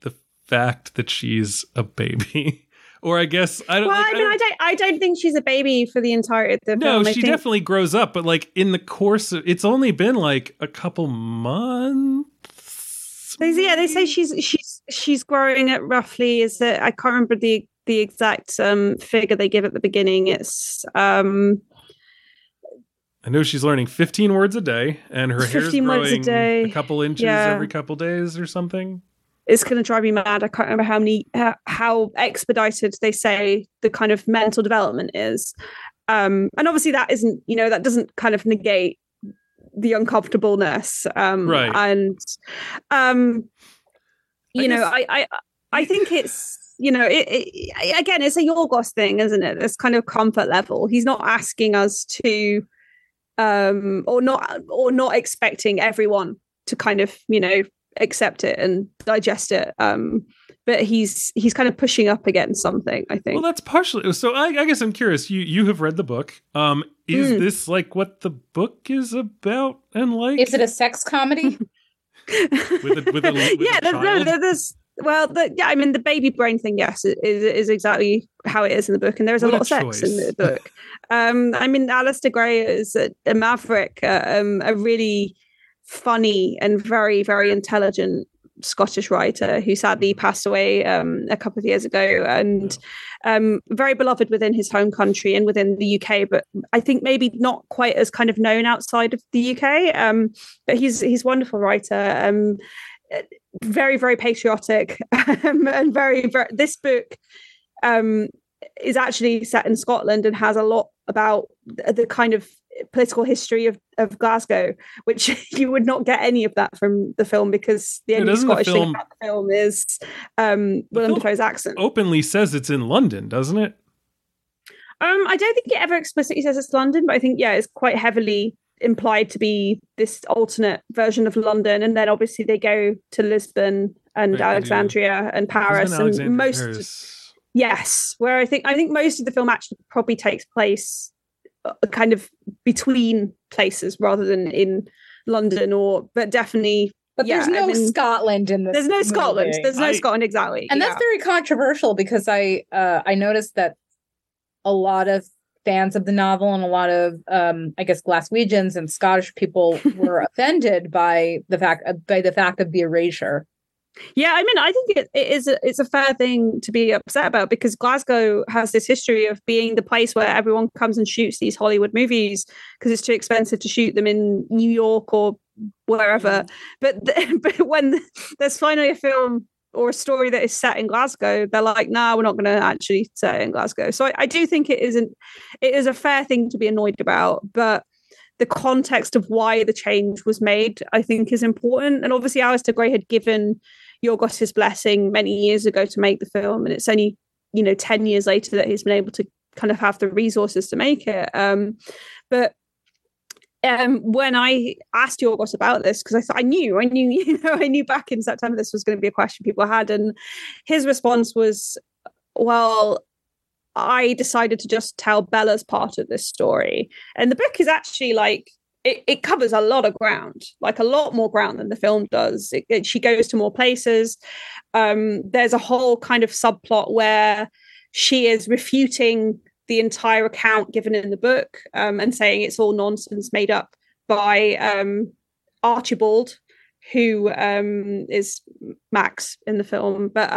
the fact that she's a baby. Or I guess I don't. Well, like, I don't think she's a baby for the entirety of the film. No, she definitely grows up, but like in the course of, it's only been like a couple months. They say she's growing at roughly, is it? I can't remember the exact figure they give at the beginning. It's I know she's learning 15 words a day, and her hair's growing a couple inches every couple days or something. It's going to drive me mad. I can't remember how expedited they say the kind of mental development is, and obviously that isn't, you know, that doesn't kind of negate the uncomfortableness, right? And I think it's, you know, it, again, it's a Yorgos thing, isn't it? This kind of comfort level. He's not asking us to, or not expecting everyone to kind of, you know, accept it and digest it. But he's kind of pushing up against something, I think. Well, that's partially. So I guess I'm curious. You have read the book. Is this like what the book is about? And like, is it a sex comedy? I mean, the baby brain thing, yes, is exactly how it is in the book, and there is a lot of sex in the book. I mean, Alistair Gray is a maverick, a really funny and very, very intelligent Scottish writer who sadly passed away a couple of years ago, and very beloved within his home country and within the UK, but I think maybe not quite as kind of known outside of the UK. But he's a wonderful writer, very, very patriotic, and very, very. This book is actually set in Scotland and has a lot about the kind of political history of Glasgow, which you would not get any of that from the film, because the only Scottish thing about the film is Willem Dafoe's accent. Openly says it's in London, doesn't it? I don't think it ever explicitly says it's London, but I think, yeah, it's quite heavily implied to be this alternate version of London. And then obviously they go to Lisbon and Alexandria and Paris. And most Paris. Yes, where I think most of the film actually probably takes place kind of between places rather than in London, but definitely. But yeah, there's no Scotland in this. There's no Scotland. Movie. There's no Scotland, exactly. And that's very controversial, because I noticed that a lot of fans of the novel and a lot of, I guess, Glaswegians and Scottish people were offended by the fact of the erasure. Yeah, I mean, I think it's a fair thing to be upset about, because Glasgow has this history of being the place where everyone comes and shoots these Hollywood movies because it's too expensive to shoot them in New York or wherever. But when there's finally a film or a story that is set in Glasgow, they're like, no, we're not going to actually set it in Glasgow. So I do think it is a fair thing to be annoyed about, but the context of why the change was made, I think, is important. And obviously Alistair Gray had given Yorgos his blessing many years ago to make the film, and it's only 10 years later that he's been able to kind of have the resources to make it. When I asked Yorgos about this, because I thought I knew back in September this was going to be a question people had, and his response was, well, I decided to just tell Bella's part of this story. And the book is actually like, it covers a lot of ground, like a lot more ground than the film does. She goes to more places. There's a whole kind of subplot where she is refuting the entire account given in the book, and saying it's all nonsense made up by Archibald, who is Max in the film. But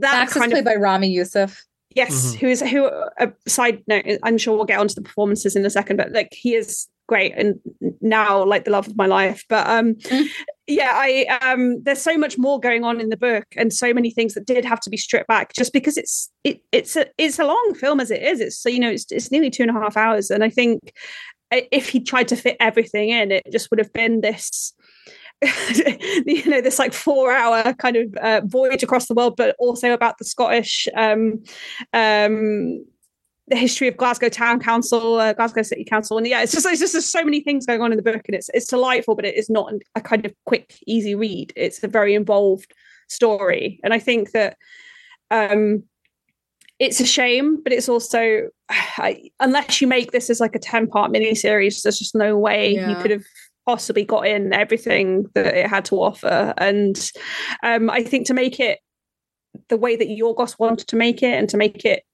Max is played by Rami Yusuf. Yes, mm-hmm. who is side note, I'm sure we'll get onto the performances in a second, but like, he is great and now like the love of my life. But there's so much more going on in the book and so many things that did have to be stripped back, just because it's a long film as it is. It's it's nearly 2.5 hours, and I think if he tried to fit everything in, it just would have been this. This like 4-hour kind of voyage across the world, but also about the Scottish the history of Glasgow Town Council, Glasgow City Council, and it's just there's so many things going on in the book, and it's delightful, but it is not a kind of quick, easy read. It's a very involved story, and I think that it's a shame, but it's also unless you make this as like a 10-part miniseries, there's just no way you could have possibly got in everything that it had to offer. And I think to make it the way that Yorgos wanted to make it, and to make it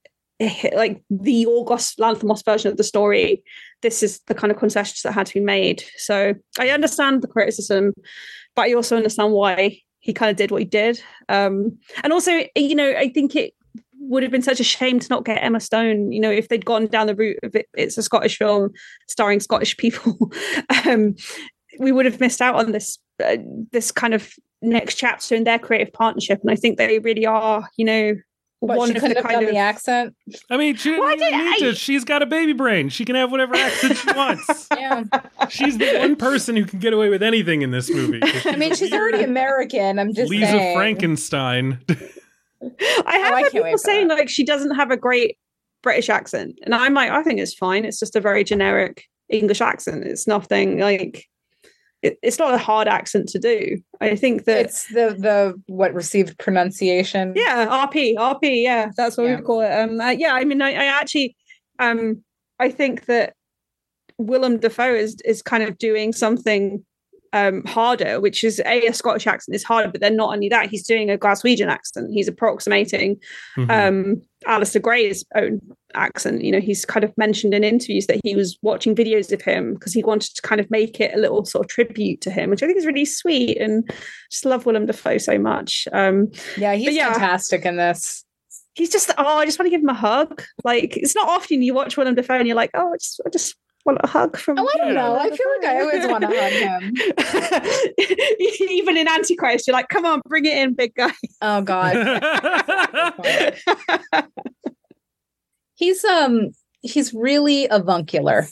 like the Yorgos Lanthimos version of the story, this is the kind of concessions that had to be made. So I understand the criticism, but I also understand why he kind of did what he did. And also, I think it would have been such a shame to not get Emma Stone, if they'd gone down the route of it's a Scottish film starring Scottish people. We would have missed out on this this kind of next chapter in their creative partnership, and I think they really are, one of the kind of the accent. I mean, she didn't need to. She's got a baby brain. She can have whatever accent she wants. Yeah. She's the one person who can get away with anything in this movie. I mean, she's already American. I'm just Lisa saying. Frankenstein. I have heard people saying that, like, she doesn't have a great British accent, and I'm like, I think it's fine. It's just a very generic English accent. It's nothing like it's not a hard accent to do. I think that it's the what received pronunciation. Yeah, RP. Yeah, that's what we call it. I mean, I actually, I think that Willem Dafoe is kind of doing something harder, which is a Scottish accent is harder, but then not only that, he's doing a Glaswegian accent. He's approximating Alistair Gray's own accent. He's kind of mentioned in interviews that he was watching videos of him because he wanted to kind of make it a little sort of tribute to him, which I think is really sweet, and just love Willem Dafoe so much. He's fantastic in this. He's just, I just want to give him a hug. Like, it's not often you watch Willem Dafoe and you're like, I just want a hug from him. Oh, I don't know. I feel like I always want to hug him. Even in Antichrist, you're like, come on, bring it in, big guy. Oh, God. He's really avuncular.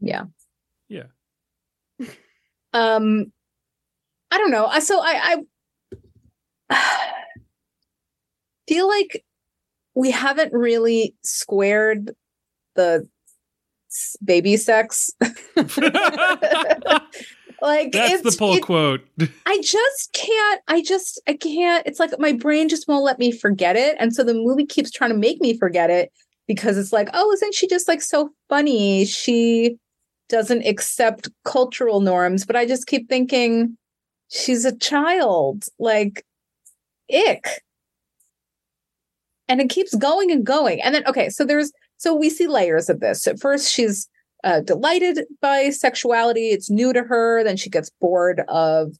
Yeah. Yeah. I don't know. I feel like we haven't really squared the baby sex. Like that's the pull quote. I can't. It's like my brain just won't let me forget it. And so the movie keeps trying to make me forget it because it's like, oh, isn't she just like so funny? She doesn't accept cultural norms. But I just keep thinking she's a child, like ick. And it keeps going and going. And then, OK, so we see layers of this. At first, she's delighted by sexuality. It's new to her. Then she gets bored of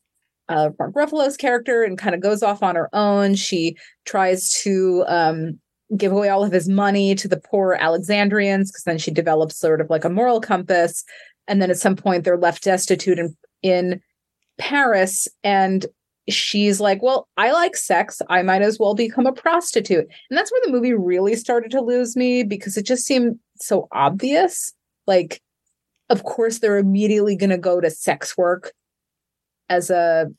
Mark Ruffalo's character and kind of goes off on her own. She tries to give away all of his money to the poor Alexandrians, because then she develops sort of like a moral compass. And then at some point they're left destitute in Paris. And she's like, well, I like sex. I might as well become a prostitute. And that's where the movie really started to lose me, because it just seemed so obvious. Like, of course, they're immediately going to go to sex work as a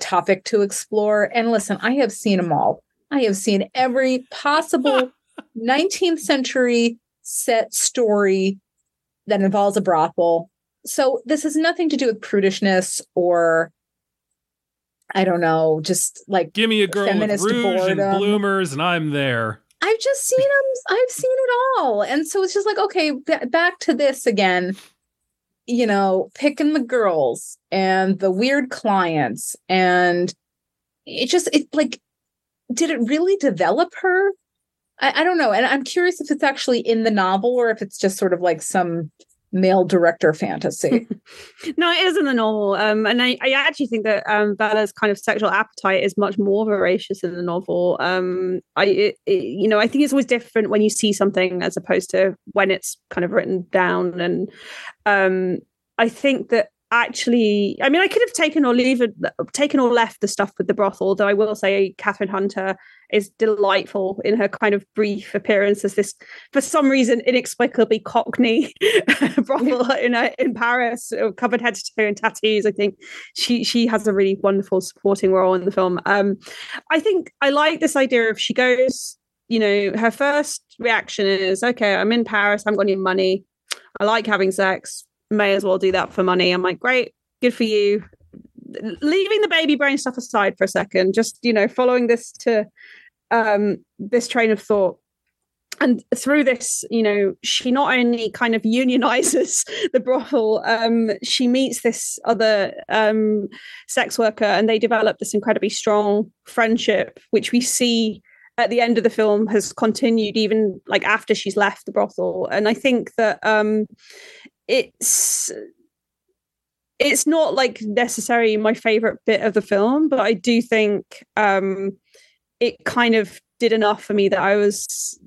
topic to explore. And listen, I have seen them all. I have seen every possible 19th century set story that involves a brothel. So this has nothing to do with prudishness or, I don't know, just like give me a girl with rouge and bloomers and I'm there. I've just seen them. I've seen it all. And so it's just like, okay, back to this again, you know, picking the girls and the weird clients. And it like, did it really develop her? I don't know. And I'm curious if it's actually in the novel or if it's just sort of like some male director fantasy. No, it is in the novel. And I actually think that Bella's kind of sexual appetite is much more voracious in the novel. I think it's always different when you see something as opposed to when it's kind of written down. And I think that actually, I mean, I could have taken or left the stuff with the brothel, though I will say Catherine Hunter is delightful in her kind of brief appearance as this, for some reason, inexplicably Cockney brothel in Paris, covered head to toe in tattoos. I think she has a really wonderful supporting role in the film. I think I like this idea of she goes, you know, her first reaction is, okay, I'm in Paris, I haven't got any money, I like having sex, may as well do that for money. I'm like, great, good for you. Leaving the baby brain stuff aside for a second, just, you know, following this to this train of thought. And through this, you know, she not only kind of unionizes the brothel, she meets this other sex worker and they develop this incredibly strong friendship, which we see at the end of the film has continued even like after she's left the brothel. And I think that it's not like necessarily my favorite bit of the film, but I do think it kind of did enough for me that I was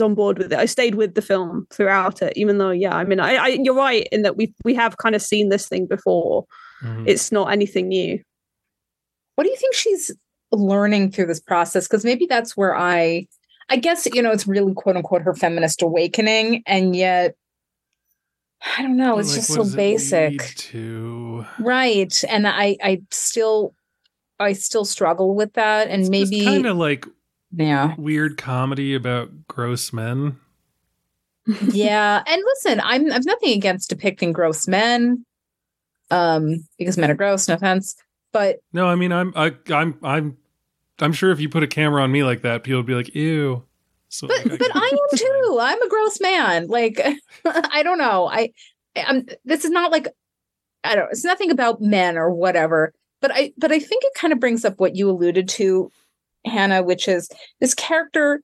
on board with it. I stayed with the film throughout it, even though, yeah, I mean, I you're right in that we have kind of seen this thing before. Mm-hmm. It's not anything new. What do you think she's learning through this process? Because maybe that's where I guess, you know, it's really quote unquote her feminist awakening, and yet, I don't know. It's like, just so basic. Right. And I still struggle with that. And it's maybe kind of like weird comedy about gross men. Yeah. And listen, I've nothing against depicting gross men. Because men are gross, no offense. But no, I mean, I'm sure if you put a camera on me like that, people would be like, ew. So but I am too. I'm a gross man. Like, I don't know. I'm this is not like, I don't, it's nothing about men or whatever, but I think it kind of brings up what you alluded to, Hannah, which is this character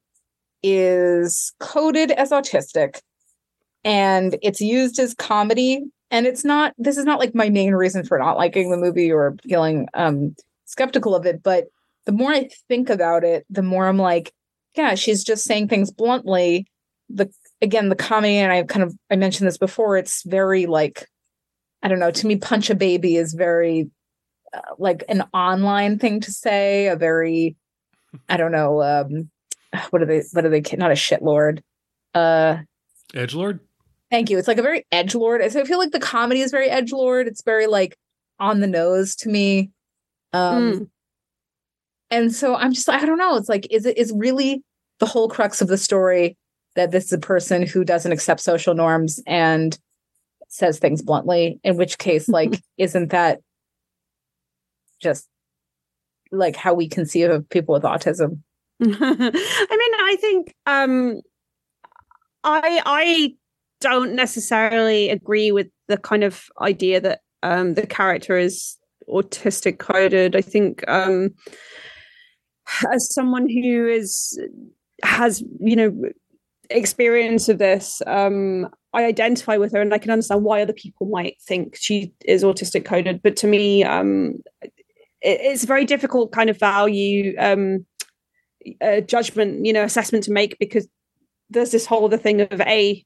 is coded as autistic and it's used as comedy. And this is not like my main reason for not liking the movie or feeling skeptical of it. But the more I think about it, the more I'm like, yeah, she's just saying things bluntly. The comedy, and I mentioned this before, it's very like, I don't know, to me, punch a baby is very like an online thing to say, a very, I don't know, what are they, not a shitlord. Edgelord? Thank you. It's like a very edgelord. I feel like the comedy is very edgelord. It's very like on the nose to me. And so I'm just, I don't know. It's like, is really the whole crux of the story that this is a person who doesn't accept social norms and says things bluntly, in which case, like, isn't that just like how we conceive of people with autism? I mean, I think I don't necessarily agree with the kind of idea that the character is autistic coded. I think as someone who has, you know, experience of this, I identify with her, and I can understand why other people might think she is autistic coded. But to me, it's a very difficult kind of value judgment, you know, assessment to make, because there's this whole other thing of A,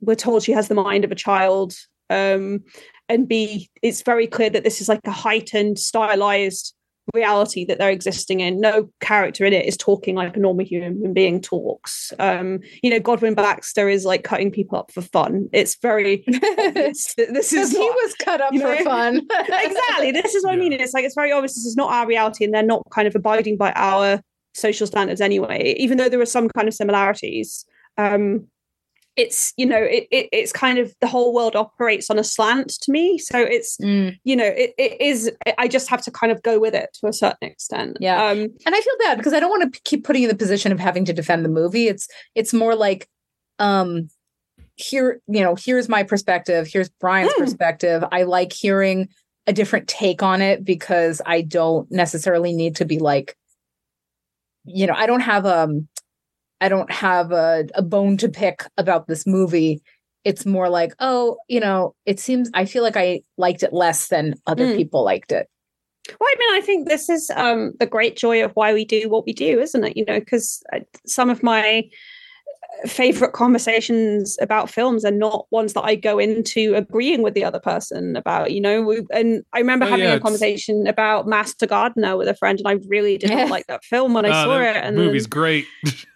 we're told she has the mind of a child, and B, it's very clear that this is like a heightened, stylized reality that they're existing in. No character in it is talking like a normal human being talks. You know, Godwin Baxter is like cutting people up for fun. It's very this is he was cut up for fun. Exactly. This is what I mean. It's like, it's very obvious this is not our reality, and they're not kind of abiding by our social standards anyway, even though there are some kind of similarities. It's, you know, it's kind of, the whole world operates on a slant to me. So it's, you know, it is, I just have to kind of go with it to a certain extent. Yeah. And I feel bad because I don't want to keep putting you in the position of having to defend the movie. It's more like, here, you know, here's my perspective. Here's Brian's perspective. I like hearing a different take on it because I don't necessarily need to be like, you know, I don't have a bone to pick about this movie. It's more like, oh, you know, it seems, I feel like I liked it less than other people liked it. Well, I mean, I think this is the great joy of why we do what we do, isn't it? You know, because some of my favorite conversations about films are not ones that I go into agreeing with the other person about, you know. And I remember having a conversation about Master Gardener with a friend, and I really did not like that film when I saw it. And the movie's great.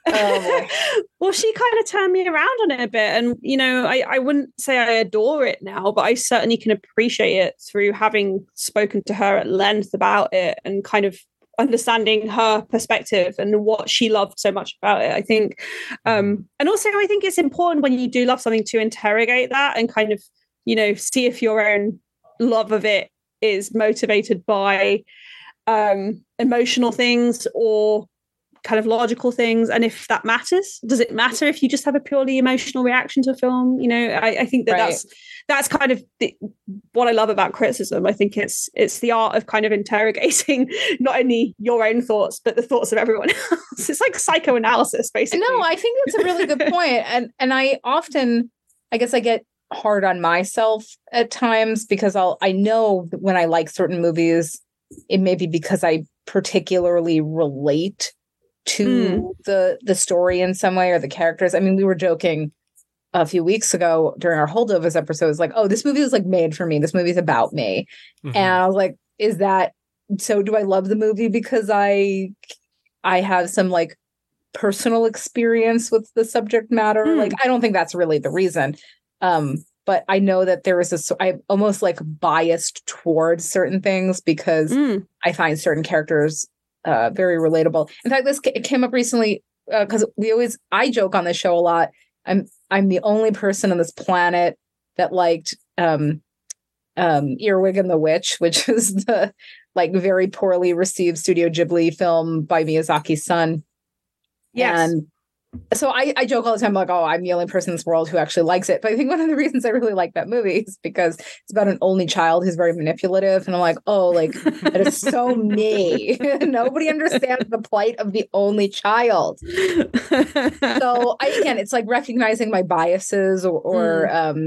Well, she kind of turned me around on it a bit, and, you know, I wouldn't say I adore it now, but I certainly can appreciate it through having spoken to her at length about it and kind of understanding her perspective and what she loved so much about it, I think. And also, I think it's important when you do love something to interrogate that and kind of, you know, see if your own love of it is motivated by emotional things or kind of logical things, and if that matters. Does it matter if you just have a purely emotional reaction to a film? You know, I think that that's kind of what I love about criticism. I think it's the art of kind of interrogating not only your own thoughts but the thoughts of everyone else. It's like psychoanalysis, basically. No, I think that's a really good point. And I often, I guess I get hard on myself at times because I know that when I like certain movies, it may be because I particularly relate to the story in some way or the characters. I mean, we were joking a few weeks ago during our holdovers episode, it's like, oh, this movie was like made for me. This movie's about me. Mm-hmm. And I was like, is that so? Do I love the movie because I have some like personal experience with the subject matter? Like, I don't think that's really the reason. But I know that there is I'm almost like biased towards certain things because I find certain characters very relatable. In fact, this came up recently because I joke on this show a lot. I'm the only person on this planet that liked Earwig and the Witch, which is the like very poorly received Studio Ghibli film by Miyazaki's son. Yes. And so I joke all the time, like, oh, I'm the only person in this world who actually likes it. But I think one of the reasons I really like that movie is because it's about an only child who's very manipulative. And I'm like, oh, like, that is so me. Nobody understands the plight of the only child. So again, it's like recognizing my biases or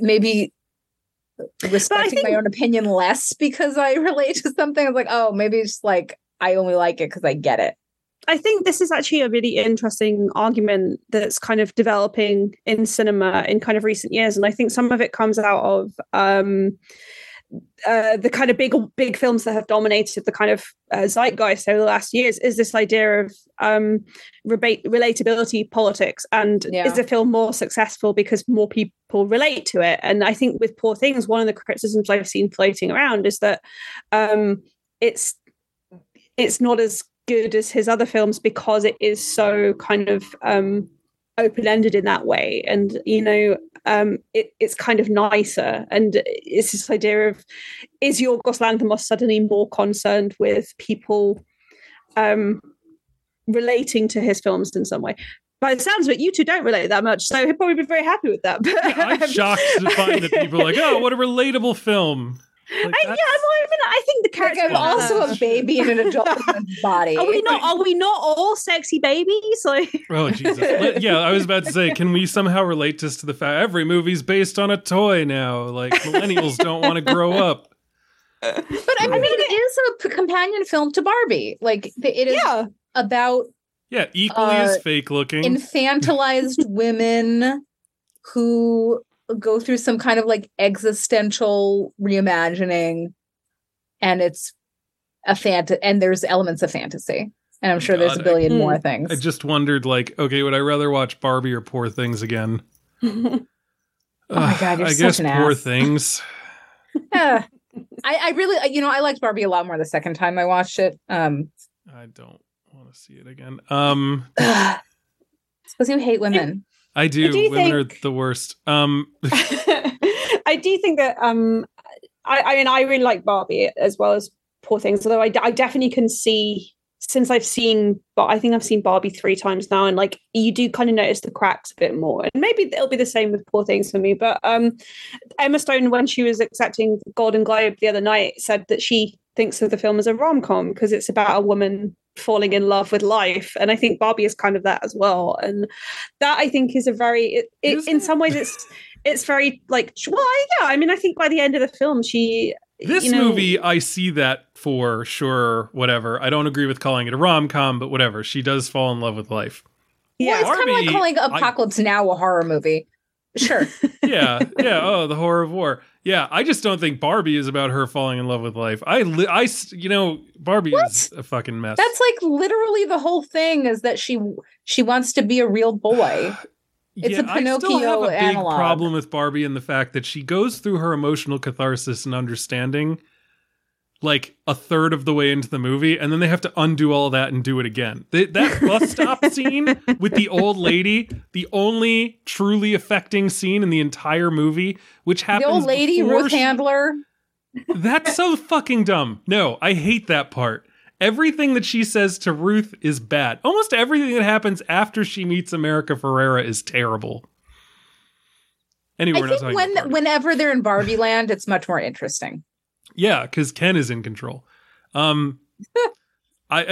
maybe respecting my own opinion less because I relate to something. I'm like, oh, maybe it's just like, I only like it because I get it. I think this is actually a really interesting argument that's kind of developing in cinema in kind of recent years. And I think some of it comes out of the kind of big films that have dominated the kind of zeitgeist over the last years is this idea of relatability politics, and is the film more successful because more people relate to it? And I think with Poor Things, one of the criticisms I've seen floating around is that it's not as good as his other films because it is so kind of open-ended in that way, and it's kind of nicer. And it's this idea of, is Yorgos Lanthimos suddenly more concerned with people relating to his films in some way? By the sounds of it, you two don't relate that much, so he'd probably be very happy with that. I'm shocked to find that people are like, oh, what a relatable film. Like, I think the character. I'm also a baby in an adult body. Are we not all sexy babies? Like, oh Jesus! Yeah, I was about to say, can we somehow relate this to the fact every movie's based on a toy now? Like, millennials don't want to grow up. But I mean, it is a companion film to Barbie. Like, it is about equally as fake looking infantilized women who go through some kind of like existential reimagining, and it's a and there's elements of fantasy, and I'm sure there's a billion more things. I just wondered, like, okay, would I rather watch Barbie or Poor Things again? Oh my god, you're such an ass. I guess Poor Things. Yeah. I really, I liked Barbie a lot more the second time I watched it. I don't want to see it again. Because you hate women. I do. Women are the worst. I do think that I really like Barbie as well as Poor Things. Although I definitely can see, since I think I've seen Barbie 3 times now, and like you do kind of notice the cracks a bit more. And maybe it'll be the same with Poor Things for me. But Emma Stone, when she was accepting the Golden Globe the other night, said that she thinks of the film as a rom-com because it's about a woman falling in love with life, and I think Barbie is kind of that as well. And that, I think, is a very in some ways it's very like, well, I think by the end of the film movie, I see that for sure, whatever. I don't agree with calling it a rom-com, but whatever, she does fall in love with life. Yeah, well, it's kind of like calling Apocalypse Now a horror movie. Sure. yeah. Oh, the horror of war. Yeah, I just don't think Barbie is about her falling in love with life. Barbie is a fucking mess. That's like literally the whole thing, is that she wants to be a real boy. It's a Pinocchio analog. I still have a big problem with Barbie in the fact that she goes through her emotional catharsis and understanding like a third of the way into the movie, and then they have to undo all that and do it again. That bus stop scene with the old lady, the only truly affecting scene in the entire movie, which happens. The old lady, Ruth Handler. That's so fucking dumb. No, I hate that part. Everything that she says to Ruth is bad. Almost everything that happens after she meets America Ferrera is terrible. Anyway, I think whenever they're in Barbie land, it's much more interesting. Yeah, because Ken is in control. I'm not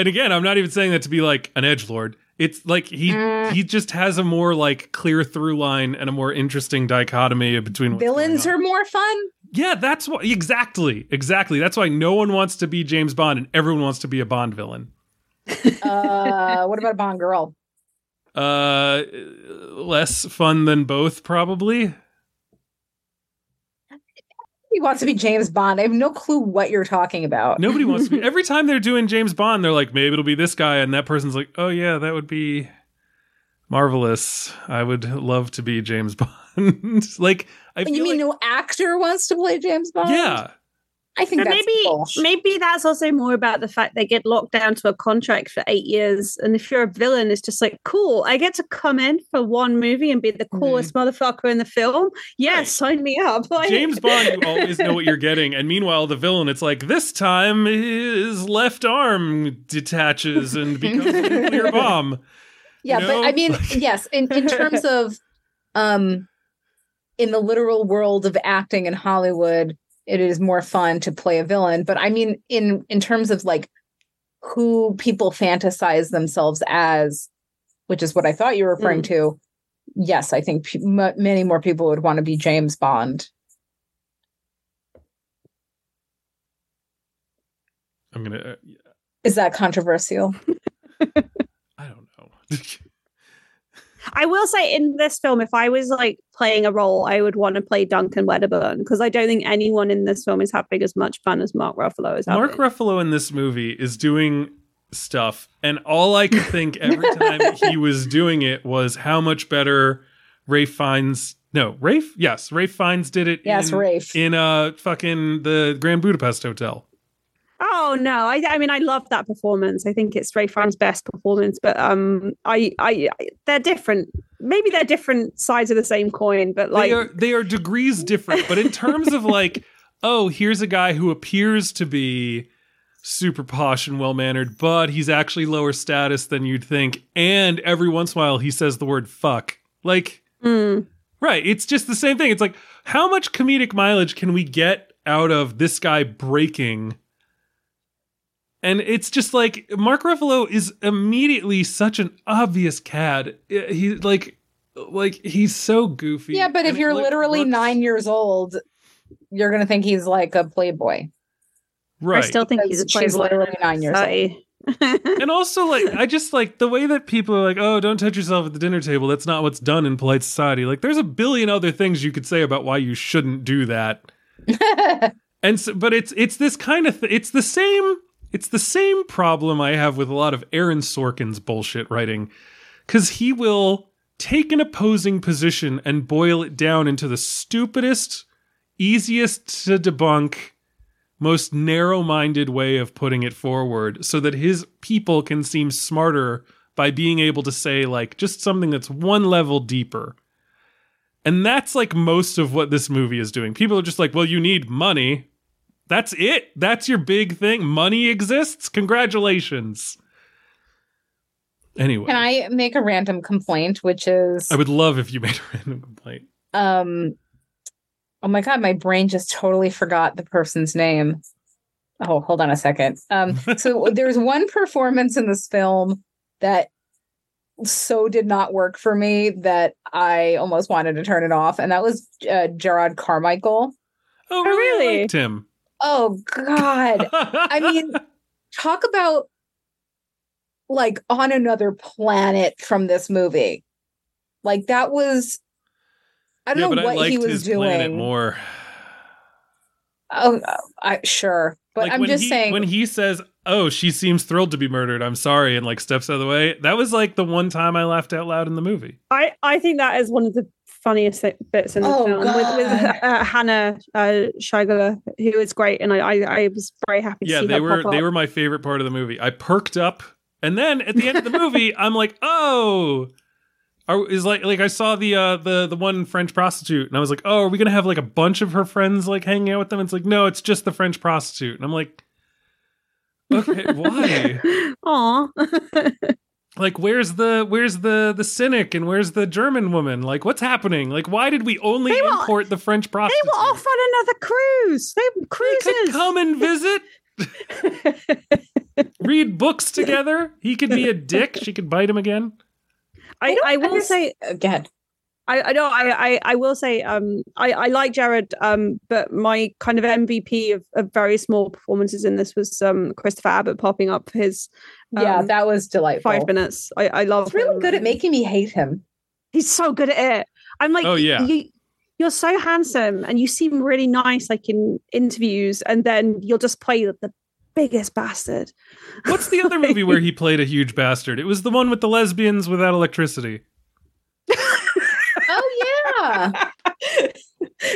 even saying that to be like an edgelord. It's like he just has a more like clear through line and a more interesting dichotomy between villains are more fun. Yeah, that's what exactly. That's why no one wants to be James Bond and everyone wants to be a Bond villain. What about a Bond girl? Less fun than both, probably. He wants to be James Bond. I have no clue what you're talking about. Nobody wants to be. Every time they're doing James Bond, they're like, maybe it'll be this guy. And that person's like, oh, yeah, that would be marvelous. I would love to be James Bond. Like, no actor wants to play James Bond? Yeah. I think that's bullshit. Maybe that's also more about the fact they get locked down to a contract for 8 years. And if you're a villain, it's just like, cool, I get to come in for one movie and be the coolest motherfucker in the film. Yes, right. Sign me up. Like, James Bond, you always know what you're getting. And meanwhile, the villain, it's like, this time his left arm detaches and becomes a nuclear bomb. Yeah, but I mean, yes, in terms of in the literal world of acting in Hollywood, it is more fun to play a villain. But I mean, in terms of like who people fantasize themselves as, which is what I thought you were referring to. Yes, I think many more people would want to be James Bond. I'm going to... Is that controversial? I don't know. I will say in this film, if I was like playing a role, I would want to play Duncan Wedderburn, because I don't think anyone in this film is having as much fun as Mark Ruffalo is having. Mark Ruffalo in this movie is doing stuff, and all I could think every time he was doing it was how much better Ralph Fiennes did it. Yes, Rafe. In fucking the Grand Budapest Hotel. Oh no! I mean, I love that performance. I think it's Ralph Fiennes' best performance. But they're different. Maybe they're different sides of the same coin. But like, they are degrees different. But in terms of like, oh, here's a guy who appears to be super posh and well mannered, but he's actually lower status than you'd think. And every once in a while, he says the word "fuck." Like, right? It's just the same thing. It's like, how much comedic mileage can we get out of this guy breaking? And it's just like, Mark Ruffalo is immediately such an obvious cad. He like he's so goofy. Yeah, but if you're literally 9 years old, you're going to think he's like a playboy. Right. I still think he's a playboy. She's literally 9 years old. And also, like, I just like the way that people are like, oh, don't touch yourself at the dinner table. That's not what's done in polite society. Like, there's a billion other things you could say about why you shouldn't do that. And so, but it's this kind of it's the same. It's the same problem I have with a lot of Aaron Sorkin's bullshit writing, because he will take an opposing position and boil it down into the stupidest, easiest to debunk, most narrow-minded way of putting it forward so that his people can seem smarter by being able to say, like, just something that's one level deeper. And that's, like, most of what this movie is doing. People are just like, well, you need money. That's it. That's your big thing. Money exists. Congratulations. Anyway. Can I make a random complaint, which is... I would love if you made a random complaint. Oh my God, my brain just totally forgot the person's name. Oh, hold on a second. So there's one performance in this film that so did not work for me that I almost wanted to turn it off. And that was Jerrod Carmichael. Oh, really? I liked him. Oh, God. I mean, talk about like on another planet from this movie. Like that was, I don't know what he was doing. Planet more. Oh, sure. But like, I'm just saying. When he says, oh, she seems thrilled to be murdered, I'm sorry, and like steps out of the way. That was like the one time I laughed out loud in the movie. I think that is one of the funniest bits in the film with Hannah Strong, who is great, and I was very happy to see her pop up. They were my favorite part of the movie. I perked up, and then at the end of the movie, I'm like, oh, is like I saw the one French prostitute, and I was like, oh, are we gonna have like a bunch of her friends like hanging out with them? And it's like, no, it's just the French prostitute, and I'm like, okay, why? Aw. Like, where's the cynic and where's the German woman? Like, what's happening? Like, why did we only import the French prostitute? They were off on another cruise. They could come and visit. Read books together. He could be a dick. She could bite him again. I like Jerrod, but my kind of MVP of very small performances in this was Christopher Abbott popping up his that was delightful. 5 minutes. I love He's really him. Good at making me hate him. He's so good at it. I'm like, oh, yeah. You're so handsome and you seem really nice like in interviews, and then you'll just play the biggest bastard. What's the other movie where he played a huge bastard? It was the one with the lesbians without electricity.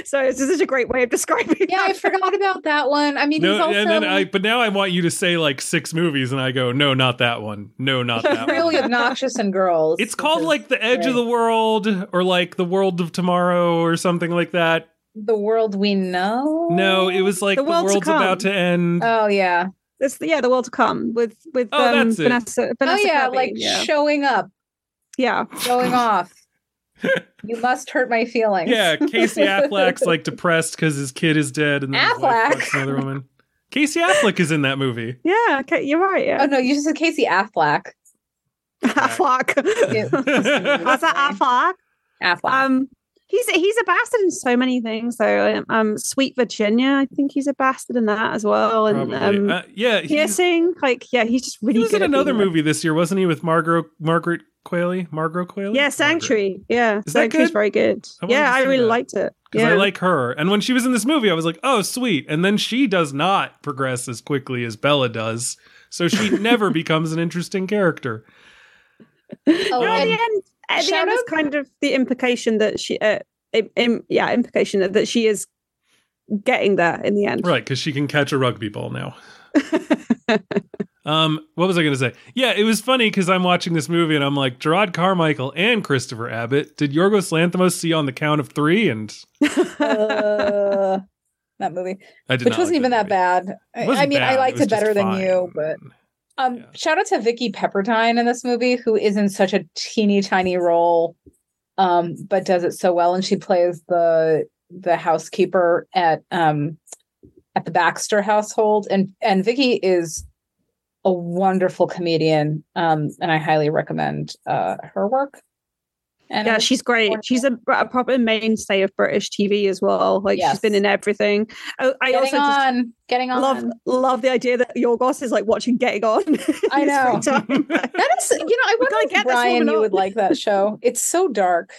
So this is such a great way of describing it. I forgot about that one. I mean, no, he's also... and then but now I want you to say like six movies, and I go, no, not that one. No, not that one. Really obnoxious in girls. It's called like The Edge of the World, or like The World of Tomorrow, or something like that. The World We Know? No, it was like The World's About to End. Oh, yeah. The World to Come with Vanessa Kirby. Showing up. Yeah. Showing off. You must hurt my feelings. Yeah, Casey Affleck's like depressed because his kid is dead, and then Affleck, another woman. Casey Affleck is in that movie. Yeah, you're right. Yeah. Oh no, you just said Casey Affleck. Affleck. What's that? Affleck. Affleck. He's a bastard in so many things, though. Sweet Virginia, I think he's a bastard in that as well. And yeah, piercing, like, yeah, he's just really. He was good in another movie this year, wasn't he? With Margaret Qualley, Yeah, Sanctuary. Yeah, Sanctuary's very good. I really liked it. Because I like her. And when she was in this movie, I was like, oh, sweet. And then she does not progress as quickly as Bella does. So she never becomes an interesting character. At the end is kind of the implication that she, implication that she is getting there in the end. Right, because she can catch a rugby ball now. What was I going to say? Yeah, it was funny because I'm watching this movie and I'm like, Jerrod Carmichael and Christopher Abbott. Did Yorgos Lanthimos see On the Count of Three? And that movie, which wasn't even that bad. I mean, I liked it better than you, but. Shout out to Vicki Pepperdine in this movie, who is in such a teeny tiny role, but does it so well. And she plays the housekeeper at the Baxter household. And Vicki is a wonderful comedian, and I highly recommend her work. And yeah, she's great. She's a proper mainstay of British TV as well. Like, yes. She's been in everything. Getting On. Love the idea that Yorgos is like watching Getting On. I know. That is, I wonder if Brian, you would like that show. It's so dark.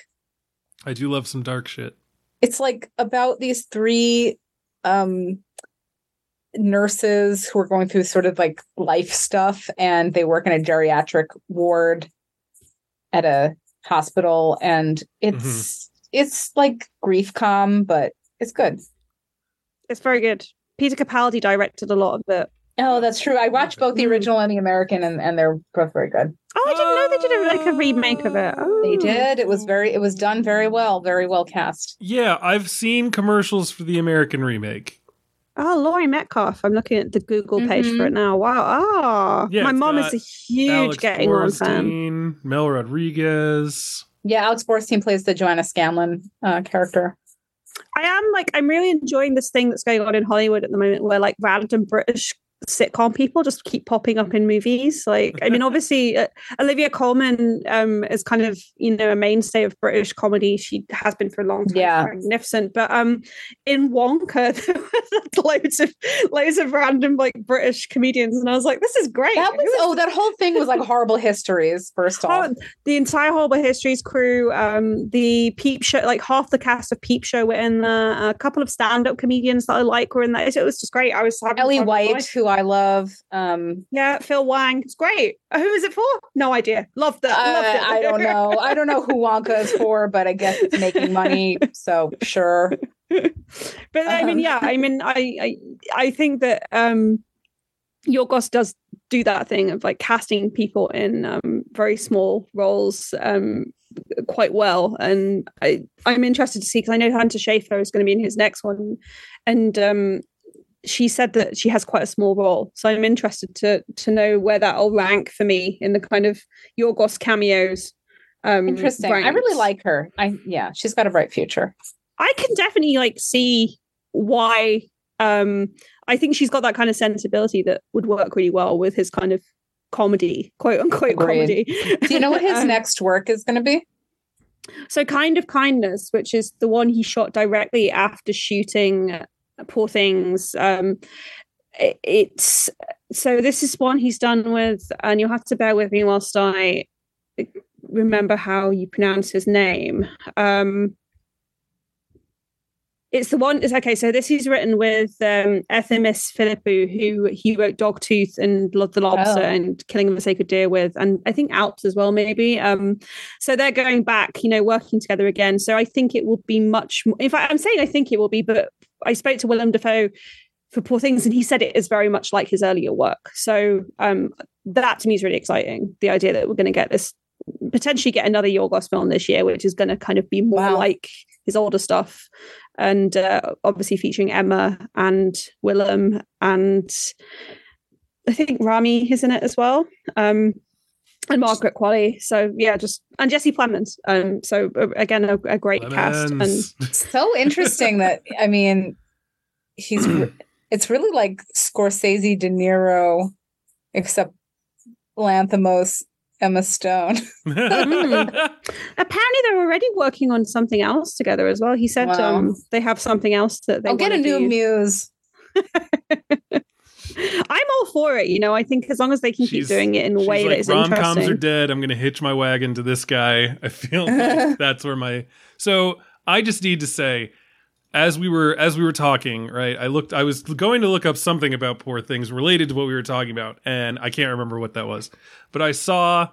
I do love some dark shit. It's like about these three nurses who are going through sort of like life stuff, and they work in a geriatric ward at a hospital, and it's like grief calm, but it's good. It's very good. Peter Capaldi directed a lot of it. Oh, that's true. I watched both the original and the American, and they're both very good. Oh, I didn't know they did a remake of it. Oh. They did. It was done very well cast. Yeah, I've seen commercials for the American remake. Oh, Laurie Metcalf. I'm looking at the Google page for it now. Wow. Oh, yeah, my mom is a huge Alex Getting On fan. Mel Rodriguez. Yeah, Alex Borstein plays the Joanna Scanlon character. I'm really enjoying this thing that's going on in Hollywood at the moment where, like, random British sitcom people just keep popping up in movies. Like, I mean, obviously, Olivia Colman is kind of, a mainstay of British comedy. She has been for a long time. Yeah. Magnificent. But in Wonka, there were loads of random, like, British comedians. And I was like, this is great. That whole thing was like Horrible Histories, first off. The entire Horrible Histories crew, the Peep Show, like half the cast of Peep Show were in there. A couple of stand-up comedians that I like were in that. It was just great. I was having Ellie White, who I love. Phil Wang. It's great. Who is it for? No idea. Loved it. I don't know. I don't know who Wonka is for, but I guess it's making money. So sure. But I think that Yorgos does do that thing of like casting people in very small roles quite well, and I'm interested to see, because I know Hunter Schafer is going to be in his next one, and she said that she has quite a small role, so I'm interested to know where that'll rank for me in the kind of Yorgos cameos. Interesting. Ranks. I really like her. She's got a bright future. I can definitely like see why. I think she's got that kind of sensibility that would work really well with his kind of comedy, quote unquote. Agreed. Comedy. Do you know what his next work is going to be? So, Kind of Kindness, which is the one he shot directly after shooting Poor Things. It's so this is one he's done with, and you'll have to bear with me whilst I remember how you pronounce his name. It's the one. It's okay. So this he's written with Ethemis Philippou, who he wrote Dogtooth and The Lobster and Killing of a Sacred Deer with, and I think Alps as well, maybe. So they're going back, working together again. So I think it will be much more. In fact, I'm saying I think it will be, but I spoke to Willem Dafoe for Poor Things, and he said it is very much like his earlier work. So that to me is really exciting. The idea that we're going to get this, potentially get another Yorgos film this year, which is going to kind of be more like his older stuff. And obviously featuring Emma and Willem, and I think Rami is in it as well, and Margaret Qualley. So yeah, and Jesse Plemons. So again, a great cast, and so interesting that he's. It's really like Scorsese, De Niro, except Lanthimos Emma Stone. Apparently they're already working on something else together as well. He said they have something else that they get a new muse. I'm all for it, you know. I think as long as they can keep doing it in a way that is interesting. Rom-coms are dead. I'm going to hitch my wagon to this guy. I feel like that's where my... So I just need to say, as we were talking, right, I was going to look up something about Poor Things related to what we were talking about, and I can't remember what that was. But I saw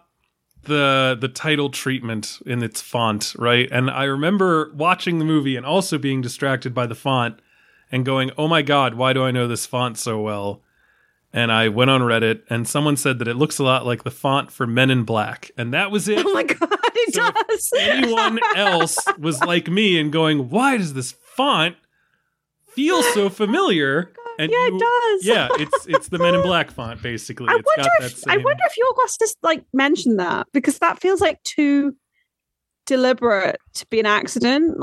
the title treatment in its font, right? And I remember watching the movie and also being distracted by the font and going, oh my God, why do I know this font so well? And I went on Reddit, and someone said that it looks a lot like the font for Men in Black. And that was it. Oh my God, it does. If anyone else was like me and going, why does this font feel so familiar? And yeah, it does. Yeah, it's the Men in Black font, basically. I wonder if Yorgos just mentioned that, because that feels like too deliberate to be an accident.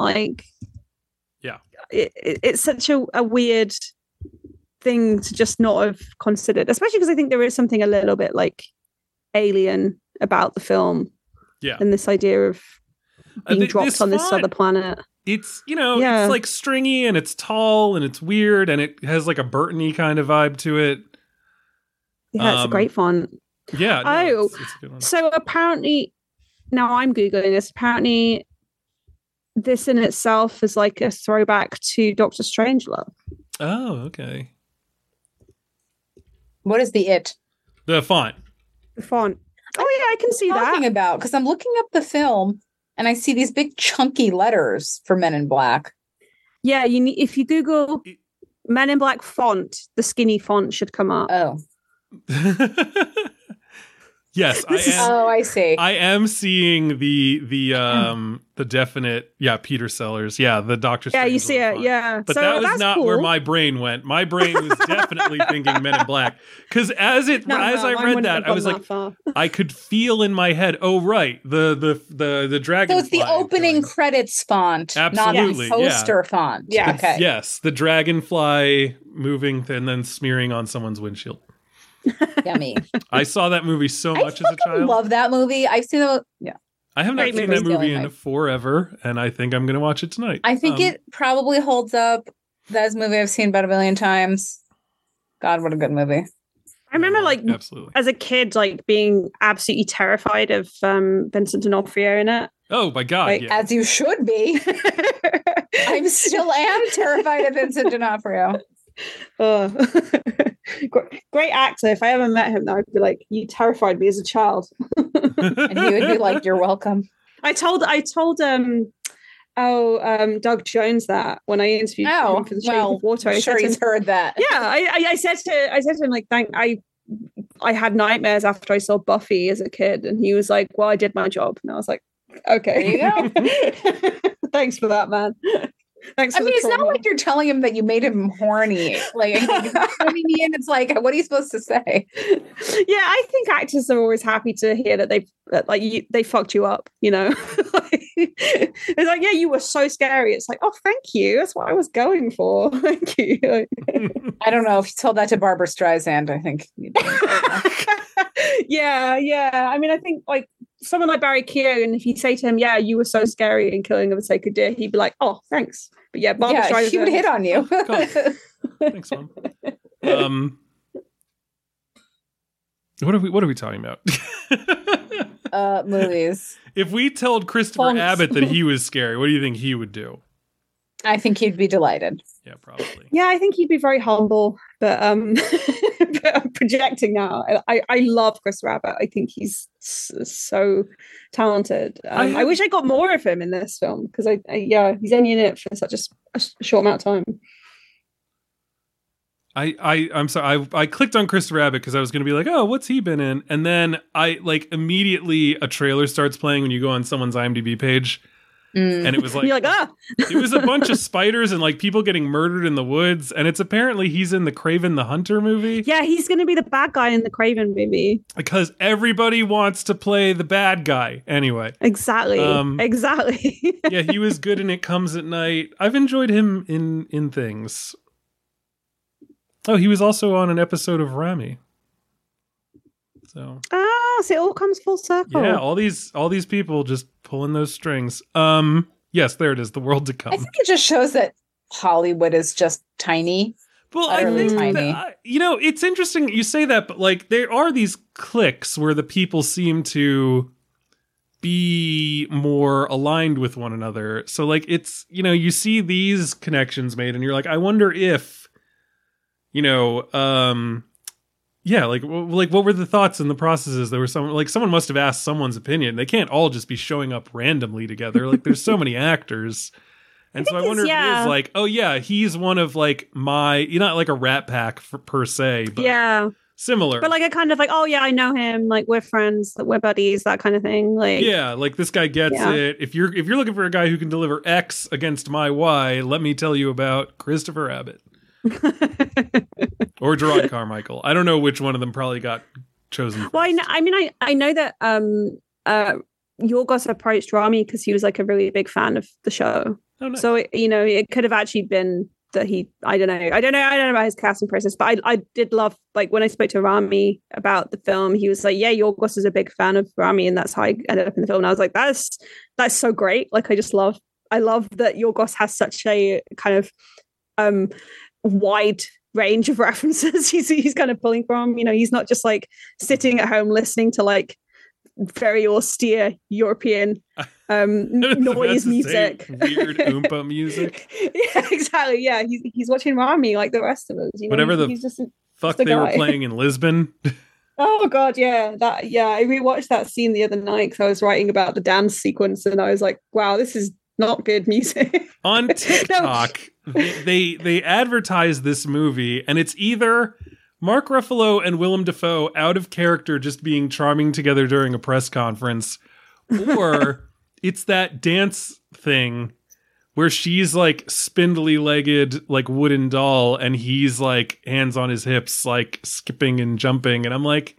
Yeah. It's such a weird thing to just not have considered, especially because I think there is something a little bit alien about the film. Yeah. And this idea of being dropped on this other planet. It's, it's stringy and it's tall and it's weird and it has a Burton-y kind of vibe to it. Yeah, it's a great font. Yeah. No, it's a good one. So apparently, now I'm Googling this, apparently this in itself is a throwback to Dr. Strangelove. Oh, okay. What is the it? The font. The font. Oh, yeah, I can see that. Talking about, because I'm looking up the film and I see these big chunky letters for Men in Black. Yeah, if you Google Men in Black font, the skinny font should come up. Oh. Yes, I see. I am seeing the definite, Peter Sellers, the Dr. Strangelove. Yeah, you see it, yeah. But so that was not cool. Where my brain went. My brain was definitely thinking Men in Black, because I read that, I was like, I could feel in my head, oh right, the dragon. So it's the opening credits font, absolutely, not the poster font. Yeah, okay. Yes, the dragonfly moving and then smearing on someone's windshield. Yummy. I saw that movie so much as a child. I love that movie. I've seen it. Yeah. I have not seen that movie in forever, and I think I'm going to watch it tonight. I think it probably holds up. That's a movie I've seen about 1 million times. God, what a good movie. I remember absolutely, as a kid, being absolutely terrified of Vincent D'Onofrio in it. Oh my God. As you should be. I still am terrified of Vincent D'Onofrio. Oh. Great actor. If I ever met him, I'd be like, you terrified me as a child. And he would be like, you're welcome. I told Doug Jones that when I interviewed him for the Shape of Water. I'm sure he's heard that. Yeah, I said to him I had nightmares after I saw Buffy as a kid, and he was like, well, I did my job. And I was like, okay, there you go. Thanks for that, man. It's not like you're telling him that you made him horny. It's what are you supposed to say? Yeah, I think actors are always happy to hear that they fucked you up. You know, it's yeah, you were so scary. It's oh, thank you. That's what I was going for. Thank you. I don't know if you told that to Barbara Streisand. I think. Yeah. I mean, I think someone like Barry Keoghan, if you say to him, yeah, you were so scary in Killing of a Sacred Deer, he'd be like, oh, thanks. But yeah, Barbara Streisand, she would hit on you. Oh, thanks, Mom. What are we talking about? Movies. If we told Christopher Abbott that he was scary, what do you think he would do? I think he'd be delighted. Yeah, probably. Yeah, I think he'd be very humble, but but I'm projecting now. I love Chris Rabbit. I think he's so talented. I wish I got more of him in this film, because he's only in it for such a short amount of time. I'm sorry. I clicked on Chris Rabbit because I was going to be like, oh, what's he been in? And then I immediately a trailer starts playing when you go on someone's IMDb page. And it was like, it was a bunch of spiders and people getting murdered in the woods, and it's apparently he's in the Kraven the Hunter movie. Yeah, he's going to be the bad guy in the Kraven movie because everybody wants to play the bad guy anyway. Exactly. Exactly. Yeah, he was good in It Comes at Night. I've enjoyed him in things. Oh, he was also on an episode of Rami. So so it all comes full circle. Yeah, all these people just pulling those strings. Yes, there it is, the world to come. I think it just shows that Hollywood is just tiny. Well, I think that, it's interesting you say that, but like there are these cliques where the people seem to be more aligned with one another. So like it's, you see these connections made and you're like, I wonder if, what were the thoughts and the processes? There were someone must have asked someone's opinion. They can't all just be showing up randomly together. Like there's so many actors. And so I wonder if it is like, oh yeah, he's one of like not like a Rat Pack per se, but similar. But like a kind of like, oh yeah, I know him. Like we're friends, we're buddies, that kind of thing. Like yeah, like this guy gets it. If you're looking for a guy who can deliver X against my Y, let me tell you about Christopher Abbott or Jerrod Carmichael. I don't know which one of them probably got chosen first. Well, I know that Yorgos approached Rami because he was like a really big fan of the show. Oh, nice. So, it could have actually been that he, I don't know about his casting process, but I did love, like when I spoke to Rami about the film, he was like, yeah, Yorgos is a big fan of Rami and that's how I ended up in the film. And I was like, that's so great. Like, I love that Yorgos has such a kind of wide range of references he's kind of pulling from, he's not just like sitting at home listening to like very austere European noise music, weird oompa music. Yeah, exactly. Yeah, he's watching Rami like the rest of us. Whatever were playing in Lisbon. Oh god, yeah, that. Yeah, I rewatched that scene the other night because I was writing about the dance sequence, and I was like, wow, this is not good music. On TikTok, they advertise this movie, and it's either Mark Ruffalo and Willem Dafoe out of character just being charming together during a press conference, or it's that dance thing where she's like spindly legged like wooden doll and he's like hands on his hips like skipping and jumping, and I'm like,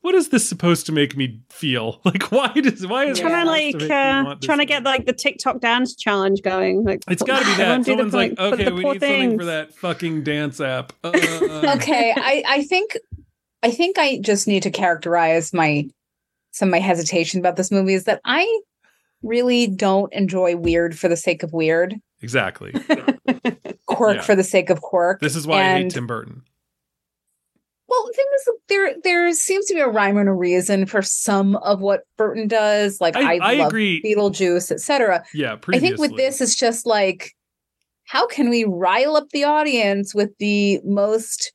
what is this supposed to make me feel? Like why is trying to get like the TikTok dance challenge going? Like it's got to be that someone's like, okay, we need something for that fucking dance app. Okay, I think I just need to characterize some of my hesitation about this movie is that I really don't enjoy weird for the sake of weird. Exactly. Quirk for the sake of quirk. This is why I hate Tim Burton. Well, the thing is, there seems to be a rhyme and a reason for some of what Burton does. Like I love agree. Beetlejuice, etc. Yeah, previously. I think with this, it's just like, how can we rile up the audience with the most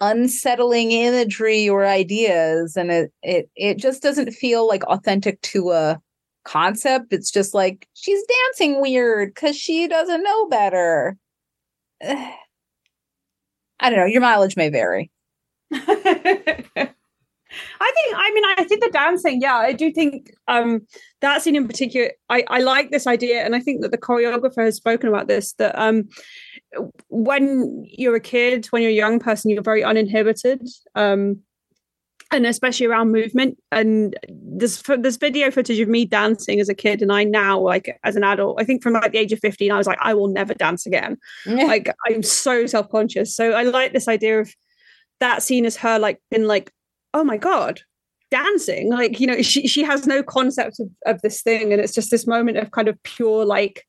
unsettling imagery or ideas? And it just doesn't feel like authentic to a concept. It's just like she's dancing weird because she doesn't know better. I don't know. Your mileage may vary. I think the dancing, I do think that scene in particular, I like this idea, and I think that the choreographer has spoken about this, that when you're a kid, when you're a young person, you're very uninhibited, and especially around movement. And this video footage of me dancing as a kid, and I now, like as an adult, I think from like the age of 15, I was like, I will never dance again. Like I'm so self-conscious. So I like this idea of that scene as her like been like, oh my god, dancing, like she has no concept of this thing, and it's just this moment of kind of pure like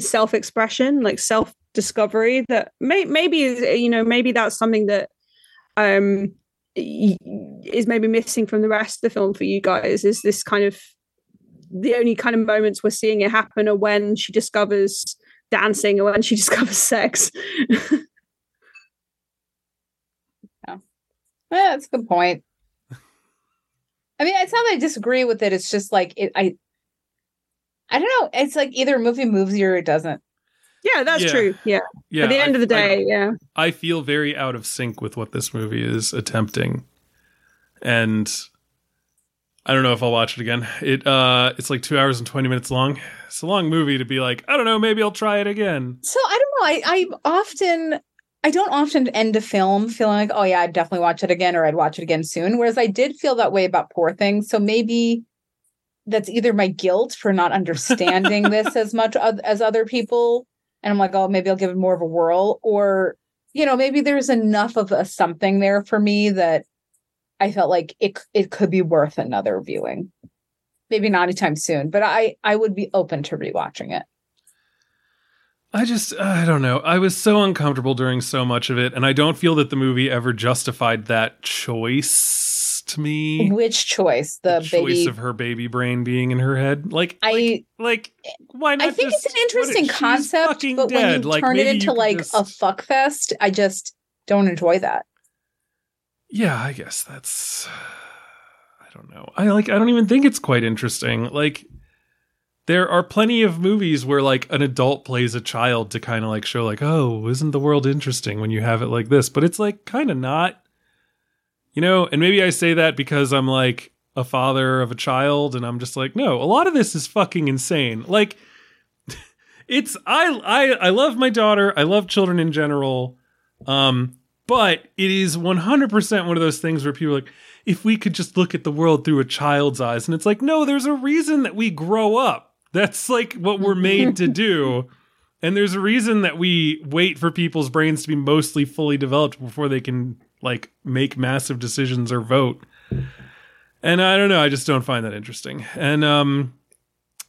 self-expression, like self-discovery, that maybe that's something that is maybe missing from the rest of the film for you guys. Is this kind of the only kind of moments we're seeing it happen are when she discovers dancing or when she discovers sex. Yeah, that's a good point. I mean, it's not that I disagree with it. It's just like I don't know. It's like either a movie moves you or it doesn't. Yeah, that's true. Yeah. At the end of the day, I feel very out of sync with what this movie is attempting, and I don't know if I'll watch it again. It's like 2 hours and 20 minutes long. It's a long movie to be like, I don't know, maybe I'll try it again. So I don't know. I don't often end a film feeling like, oh yeah, I'd definitely watch it again, or I'd watch it again soon. Whereas I did feel that way about Poor Things. So maybe that's either my guilt for not understanding this as much as other people. And I'm like, oh, maybe I'll give it more of a whirl. Or, maybe there's enough of a something there for me that I felt like it could be worth another viewing. Maybe not anytime soon, but I would be open to rewatching it. I don't know. I was so uncomfortable during so much of it, and I don't feel that the movie ever justified that choice to me. Which choice? The baby choice of her baby brain being in her head. Like why not? I think it's an interesting concept, but when you turn it into like a fuck fest, I just don't enjoy that. Yeah, I guess that's. I don't know. I don't even think it's quite interesting. Like. There are plenty of movies where like an adult plays a child to kind of like show like, oh, isn't the world interesting when you have it like this? But it's like kind of not, you know, and maybe I say that because I'm like a father of a child and I'm just like, no, a lot of this is fucking insane. Like it's, I love my daughter. I love children in general. But it is 100% one of those things where people are like, if we could just look at the world through a child's eyes. And it's like, no, there's a reason that we grow up. That's like what we're made to do. And there's a reason that we wait for people's brains to be mostly fully developed before they can like make massive decisions or vote. And I don't know. I just don't find that interesting. And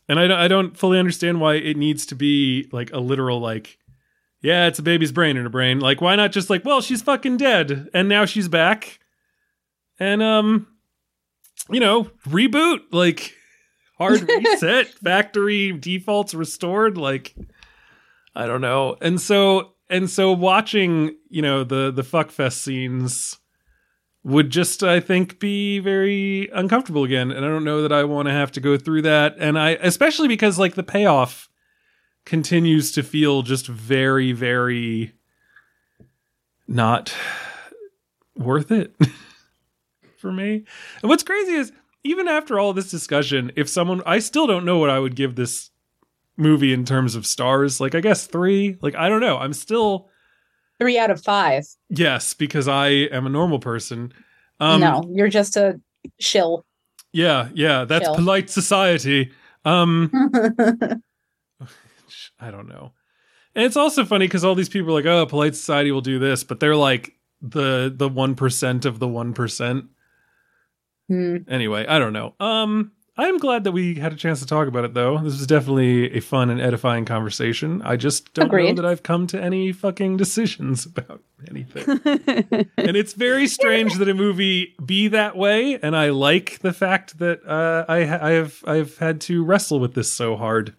I don't fully understand why it needs to be like a literal, like, yeah, it's a baby's brain in a brain. Like, why not just like, well, she's fucking dead and now she's back. And, you know, reboot, like hard reset, factory defaults restored. Like, I don't know. And so watching, you know, the fuckfest scenes would just, I think, be very uncomfortable again. And I don't know that I want to have to go through that. And especially because like the payoff continues to feel just very, very not worth it. For me. And what's crazy is even after all this discussion, I still don't know what I would give this movie in terms of stars. Like, I guess 3, like, I don't know. I'm still 3 out of 5. Yes. Because I am a normal person. No, you're just a shill. Yeah. That's shill. Polite society. I don't know. And it's also funny because all these people are like, oh, polite society will do this, but they're like the 1% of the 1%. Anyway, I don't know. I'm glad that we had a chance to talk about it, though. This was definitely a fun and edifying conversation. I just don't know that I've come to any fucking decisions about anything. And it's very strange that a movie be that way. And I like the fact that I've had to wrestle with this so hard.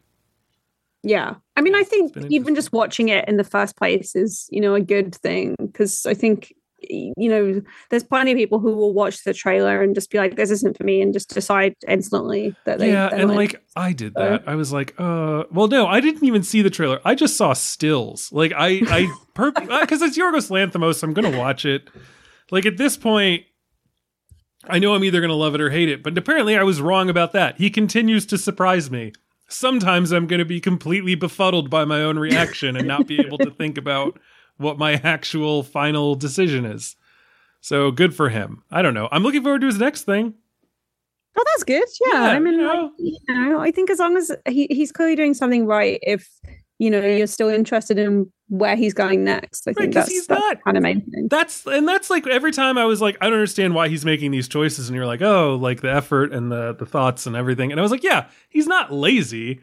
Yeah. I mean, I think even just watching it in the first place is, you know, a good thing, because I think, you know, there's plenty of people who will watch the trailer and just be like, this isn't for me, and just decide instantly that they... Yeah, and like, I did that. I was like, well, no, I didn't even see the trailer. I just saw stills. Like, because it's Yorgos Lanthimos, I'm going to watch it. Like, at this point, I know I'm either going to love it or hate it, but apparently I was wrong about that. He continues to surprise me. Sometimes I'm going to be completely befuddled by my own reaction and not be able to think about what my actual final decision is. So good for him. I don't know. I'm looking forward to his next thing. Oh, that's good. Yeah. I mean, I think as long as he's clearly doing something right, if, you know, you're still interested in where he's going next, I think that's kind of main thing. That's like every time I was like, I don't understand why he's making these choices. And you're like, oh, like the effort and the thoughts and everything. And I was like, yeah, he's not lazy.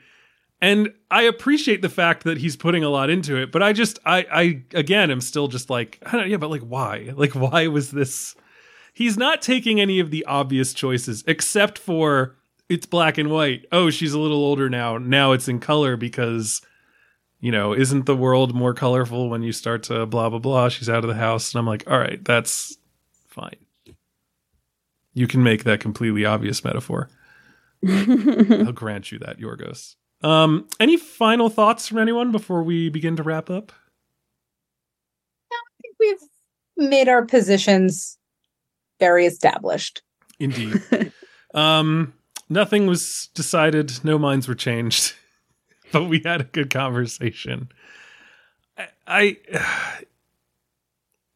And I appreciate the fact that he's putting a lot into it, but I just, I am still just like, I don't, yeah, but like, why? Like, why was this? He's not taking any of the obvious choices, except for it's black and white. Oh, she's a little older now. Now it's in color because, you know, isn't the world more colorful when you start to blah, blah, blah. She's out of the house. And I'm like, all right, that's fine. You can make that completely obvious metaphor. I'll grant you that, Yorgos. Any final thoughts from anyone before we begin to wrap up? No, I think we've made our positions very established. Indeed. Nothing was decided. No minds were changed, but we had a good conversation.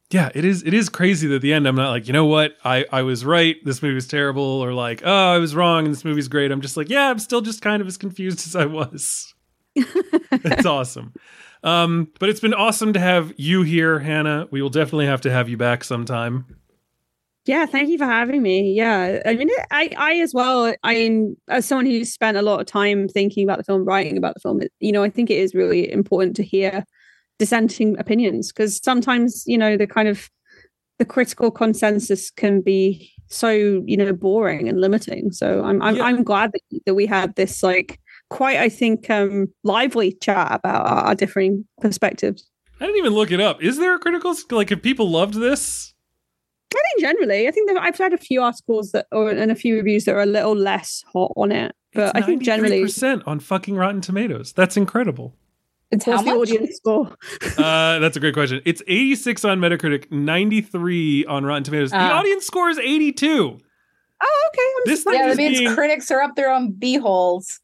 Yeah, it is crazy that at the end I'm not like, you know what? I was right. This movie was terrible. Or like, oh, I was wrong and this movie's great. I'm just like, yeah, I'm still just kind of as confused as I was. That's awesome. But it's been awesome to have you here, Hannah. We will definitely have to have you back sometime. Yeah, thank you for having me. Yeah, I mean, I as well, I mean, as someone who's spent a lot of time thinking about the film, writing about the film, you know, I think it is really important to hear dissenting opinions, because sometimes, you know, the kind of the critical consensus can be so, you know, boring and limiting. So I'm glad that we had this, like, quite, I think, lively chat about our differing perspectives. I didn't even look it up. Is there a critical, like, if people loved this? I think generally, I think that I've had a few articles that, and a few reviews that are a little less hot on it, but I think generally 93% on fucking Rotten Tomatoes. That's incredible. It's how much? The audience score? That's a great question. It's 86 on Metacritic, 93 on Rotten Tomatoes. The audience score is 82. Oh, okay. That means critics are up their own b-holes.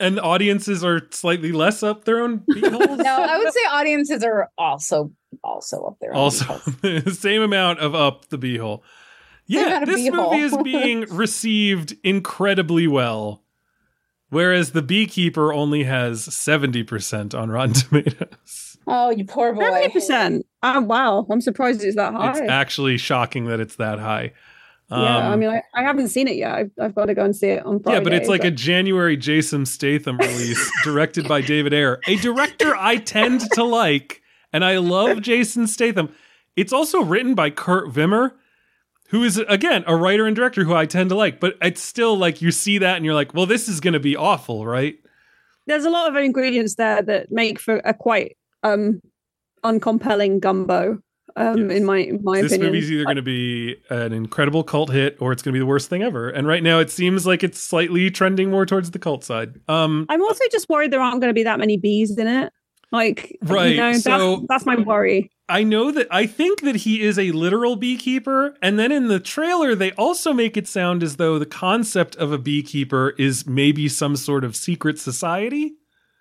And audiences are slightly less up their own b-holes. No, I would say audiences are also up their own also the same amount of up the b-hole. Yeah, this b-hole. Movie is being received incredibly well, whereas The Beekeeper only has 70% on Rotten Tomatoes. Oh, you poor boy. 70%. Oh, wow. I'm surprised it's that high. It's actually shocking that it's that high. Yeah, I mean, I haven't seen it yet. I've got to go and see it on Friday. Yeah, but it's like a January Jason Statham release directed by David Ayer, a director I tend to like, and I love Jason Statham. It's also written by Kurt Wimmer, who is, again, a writer and director who I tend to like. But it's still like you see that and you're like, well, this is going to be awful, right? There's a lot of ingredients there that make for a quite uncompelling gumbo. Yes. In my this opinion, this movie's either going to be an incredible cult hit or it's going to be the worst thing ever. And right now, it seems like it's slightly trending more towards the cult side. I'm also just worried there aren't going to be that many bees in it. Like, right? You know, that's my worry. I know that I think that he is a literal beekeeper, and then in the trailer, they also make it sound as though the concept of a beekeeper is maybe some sort of secret society.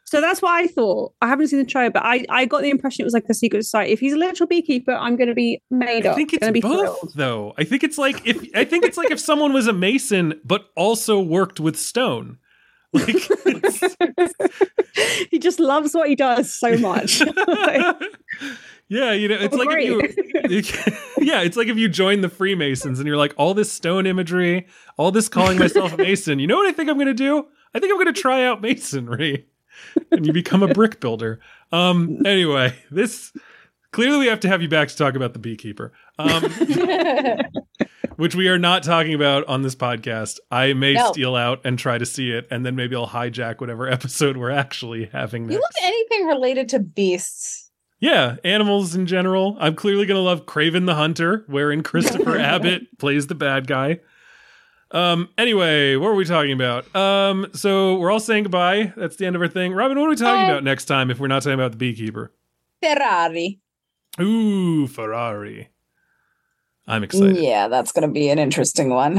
So that's what I thought. I haven't seen the trailer, but I got the impression it was like a secret society. If he's a literal beekeeper, I'm going to be made up. I think it's both, thrilled. Though. I think it's like if someone was a mason but also worked with stone. Like, he just loves what he does so much. Yeah, you know, it's like it's like if you join the Freemasons and you're like, all this stone imagery, all this calling myself a mason. You know what I think I'm going to do? I think I'm going to try out masonry. And you become a brick builder. Anyway, this clearly we have to have you back to talk about The Beekeeper, which we are not talking about on this podcast. I may steal out and try to see it, and then maybe I'll hijack whatever episode we're actually having next. You love anything related to beasts. Yeah, animals in general. I'm clearly going to love Kraven the Hunter, wherein Christopher Abbott plays the bad guy. Anyway, what were we talking about? So we're all saying goodbye. That's the end of our thing. Robyn, what are we talking about next time if we're not talking about The Beekeeper? Ferrari. Ooh, Ferrari. I'm excited. Yeah, that's going to be an interesting one.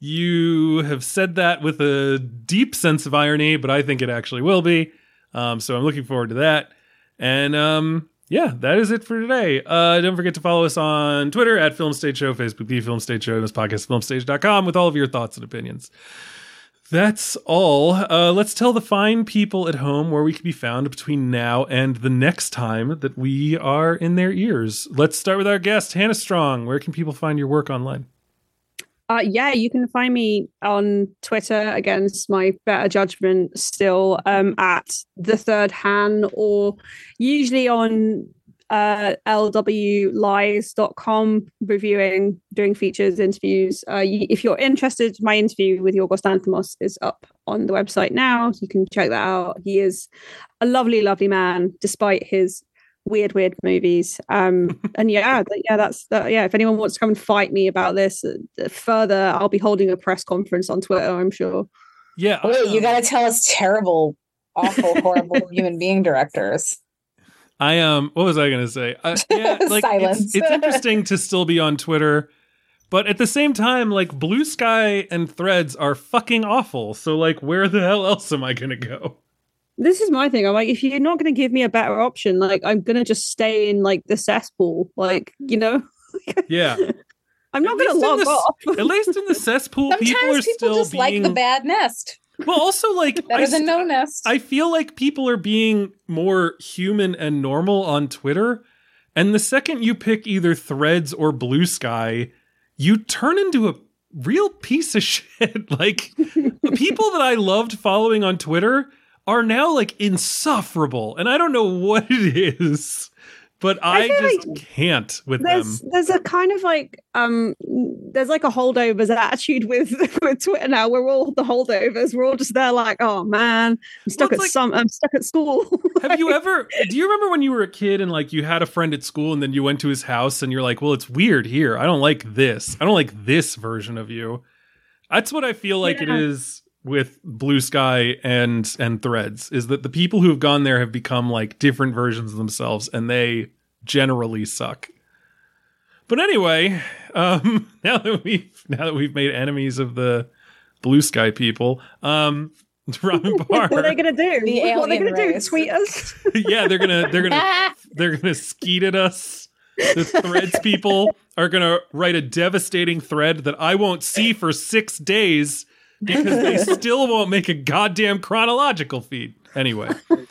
You have said that with a deep sense of irony, but I think it actually will be. So I'm looking forward to that. And, yeah, that is it for today. Don't forget to follow us on Twitter at Film Stage Show, Facebook, The Film Stage Show, and this podcast, filmstage.com, with all of your thoughts and opinions. That's all. Let's tell the fine people at home where we can be found between now and the next time that we are in their ears. Let's start with our guest, Hannah Strong. Where can people find your work online? Yeah, you can find me on Twitter, against my better judgment still, at The Third Han, or usually on lwlies.com, reviewing, doing features, interviews. If you're interested, my interview with Yorgos Lanthimos is up on the website now, so you can check that out. He is a lovely, lovely man, despite his weird movies, and that's if anyone wants to come and fight me about this further, I'll be holding a press conference on Twitter, I'm sure. Yeah. Wait, you gotta tell us terrible, awful, horrible human being directors. What was I gonna say? Silence. It's interesting to still be on Twitter, but at the same time, like, Blue Sky and Threads are fucking awful, so like, where the hell else am I gonna go? This is my thing. I'm like, if you're not going to give me a better option, like, I'm going to just stay in, like, the cesspool, like, you know? Yeah. I'm not going to log off. At least in the cesspool, people just like the bad nest. Well, also, like, better than no nest. I feel like people are being more human and normal on Twitter. And the second you pick either Threads or Blue Sky, you turn into a real piece of shit. Like, the people that I loved following on Twitter are now, like, insufferable. And I don't know what it is, but I just like can't with them. There's a kind of like, there's like a holdovers attitude with Twitter now. We're all the holdovers. We're all just there like, oh man, I'm stuck at school. Have you ever, do you remember when you were a kid and like you had a friend at school and then you went to his house and you're like, well, it's weird here. I don't like this. I don't like this version of you. That's what I feel like it is with Blue Sky and Threads, is that the people who have gone there have become like different versions of themselves, and they generally suck. But anyway, now that we've made enemies of the Blue Sky people, Robyn Bahr. What are they gonna do? What are they gonna do? Tweet us? Yeah, they're gonna skeet at us. The Threads people are gonna write a devastating thread that I won't see for 6 days. Because they still won't make a goddamn chronological feed. Anyway. I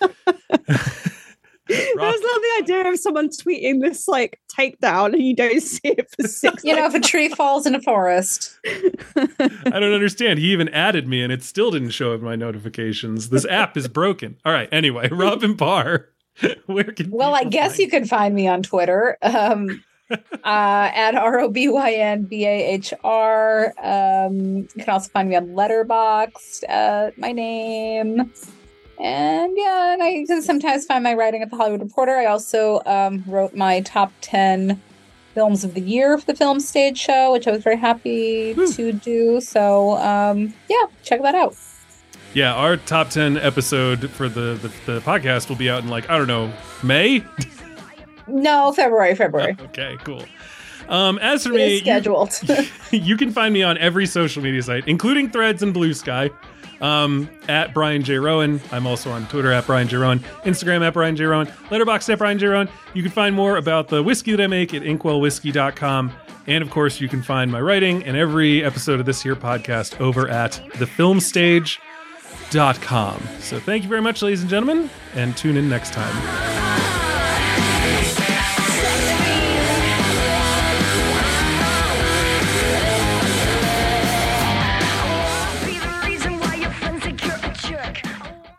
just love the idea of someone tweeting this like takedown and you don't see it for 6 days. You know, if a tree falls in a forest. I don't understand. He even added me and it still didn't show up in my notifications. This app is broken. All right. Anyway, Robyn Bahr. You can find me on Twitter. At ROBYNBAHR. You can also find me on Letterboxd, my name. And I can sometimes find my writing at The Hollywood Reporter. I also wrote my top 10 films of the year for the Film Stage Show, which I was very happy to do. So, check that out. Yeah, our top 10 episode for the podcast will be out in like, I don't know, May? No, February. Okay, cool. As for me, scheduled. You can find me on every social media site, including Threads and Blue Sky, at Brian J. Rowan. I'm also on Twitter at Brian J. Rowan, Instagram at Brian J. Rowan, Letterboxd at Brian J. Rowan. You can find more about the whiskey that I make at inkwellwhiskey.com. And of course, you can find my writing and every episode of this here podcast over at thefilmstage.com. So thank you very much, ladies and gentlemen, and tune in next time.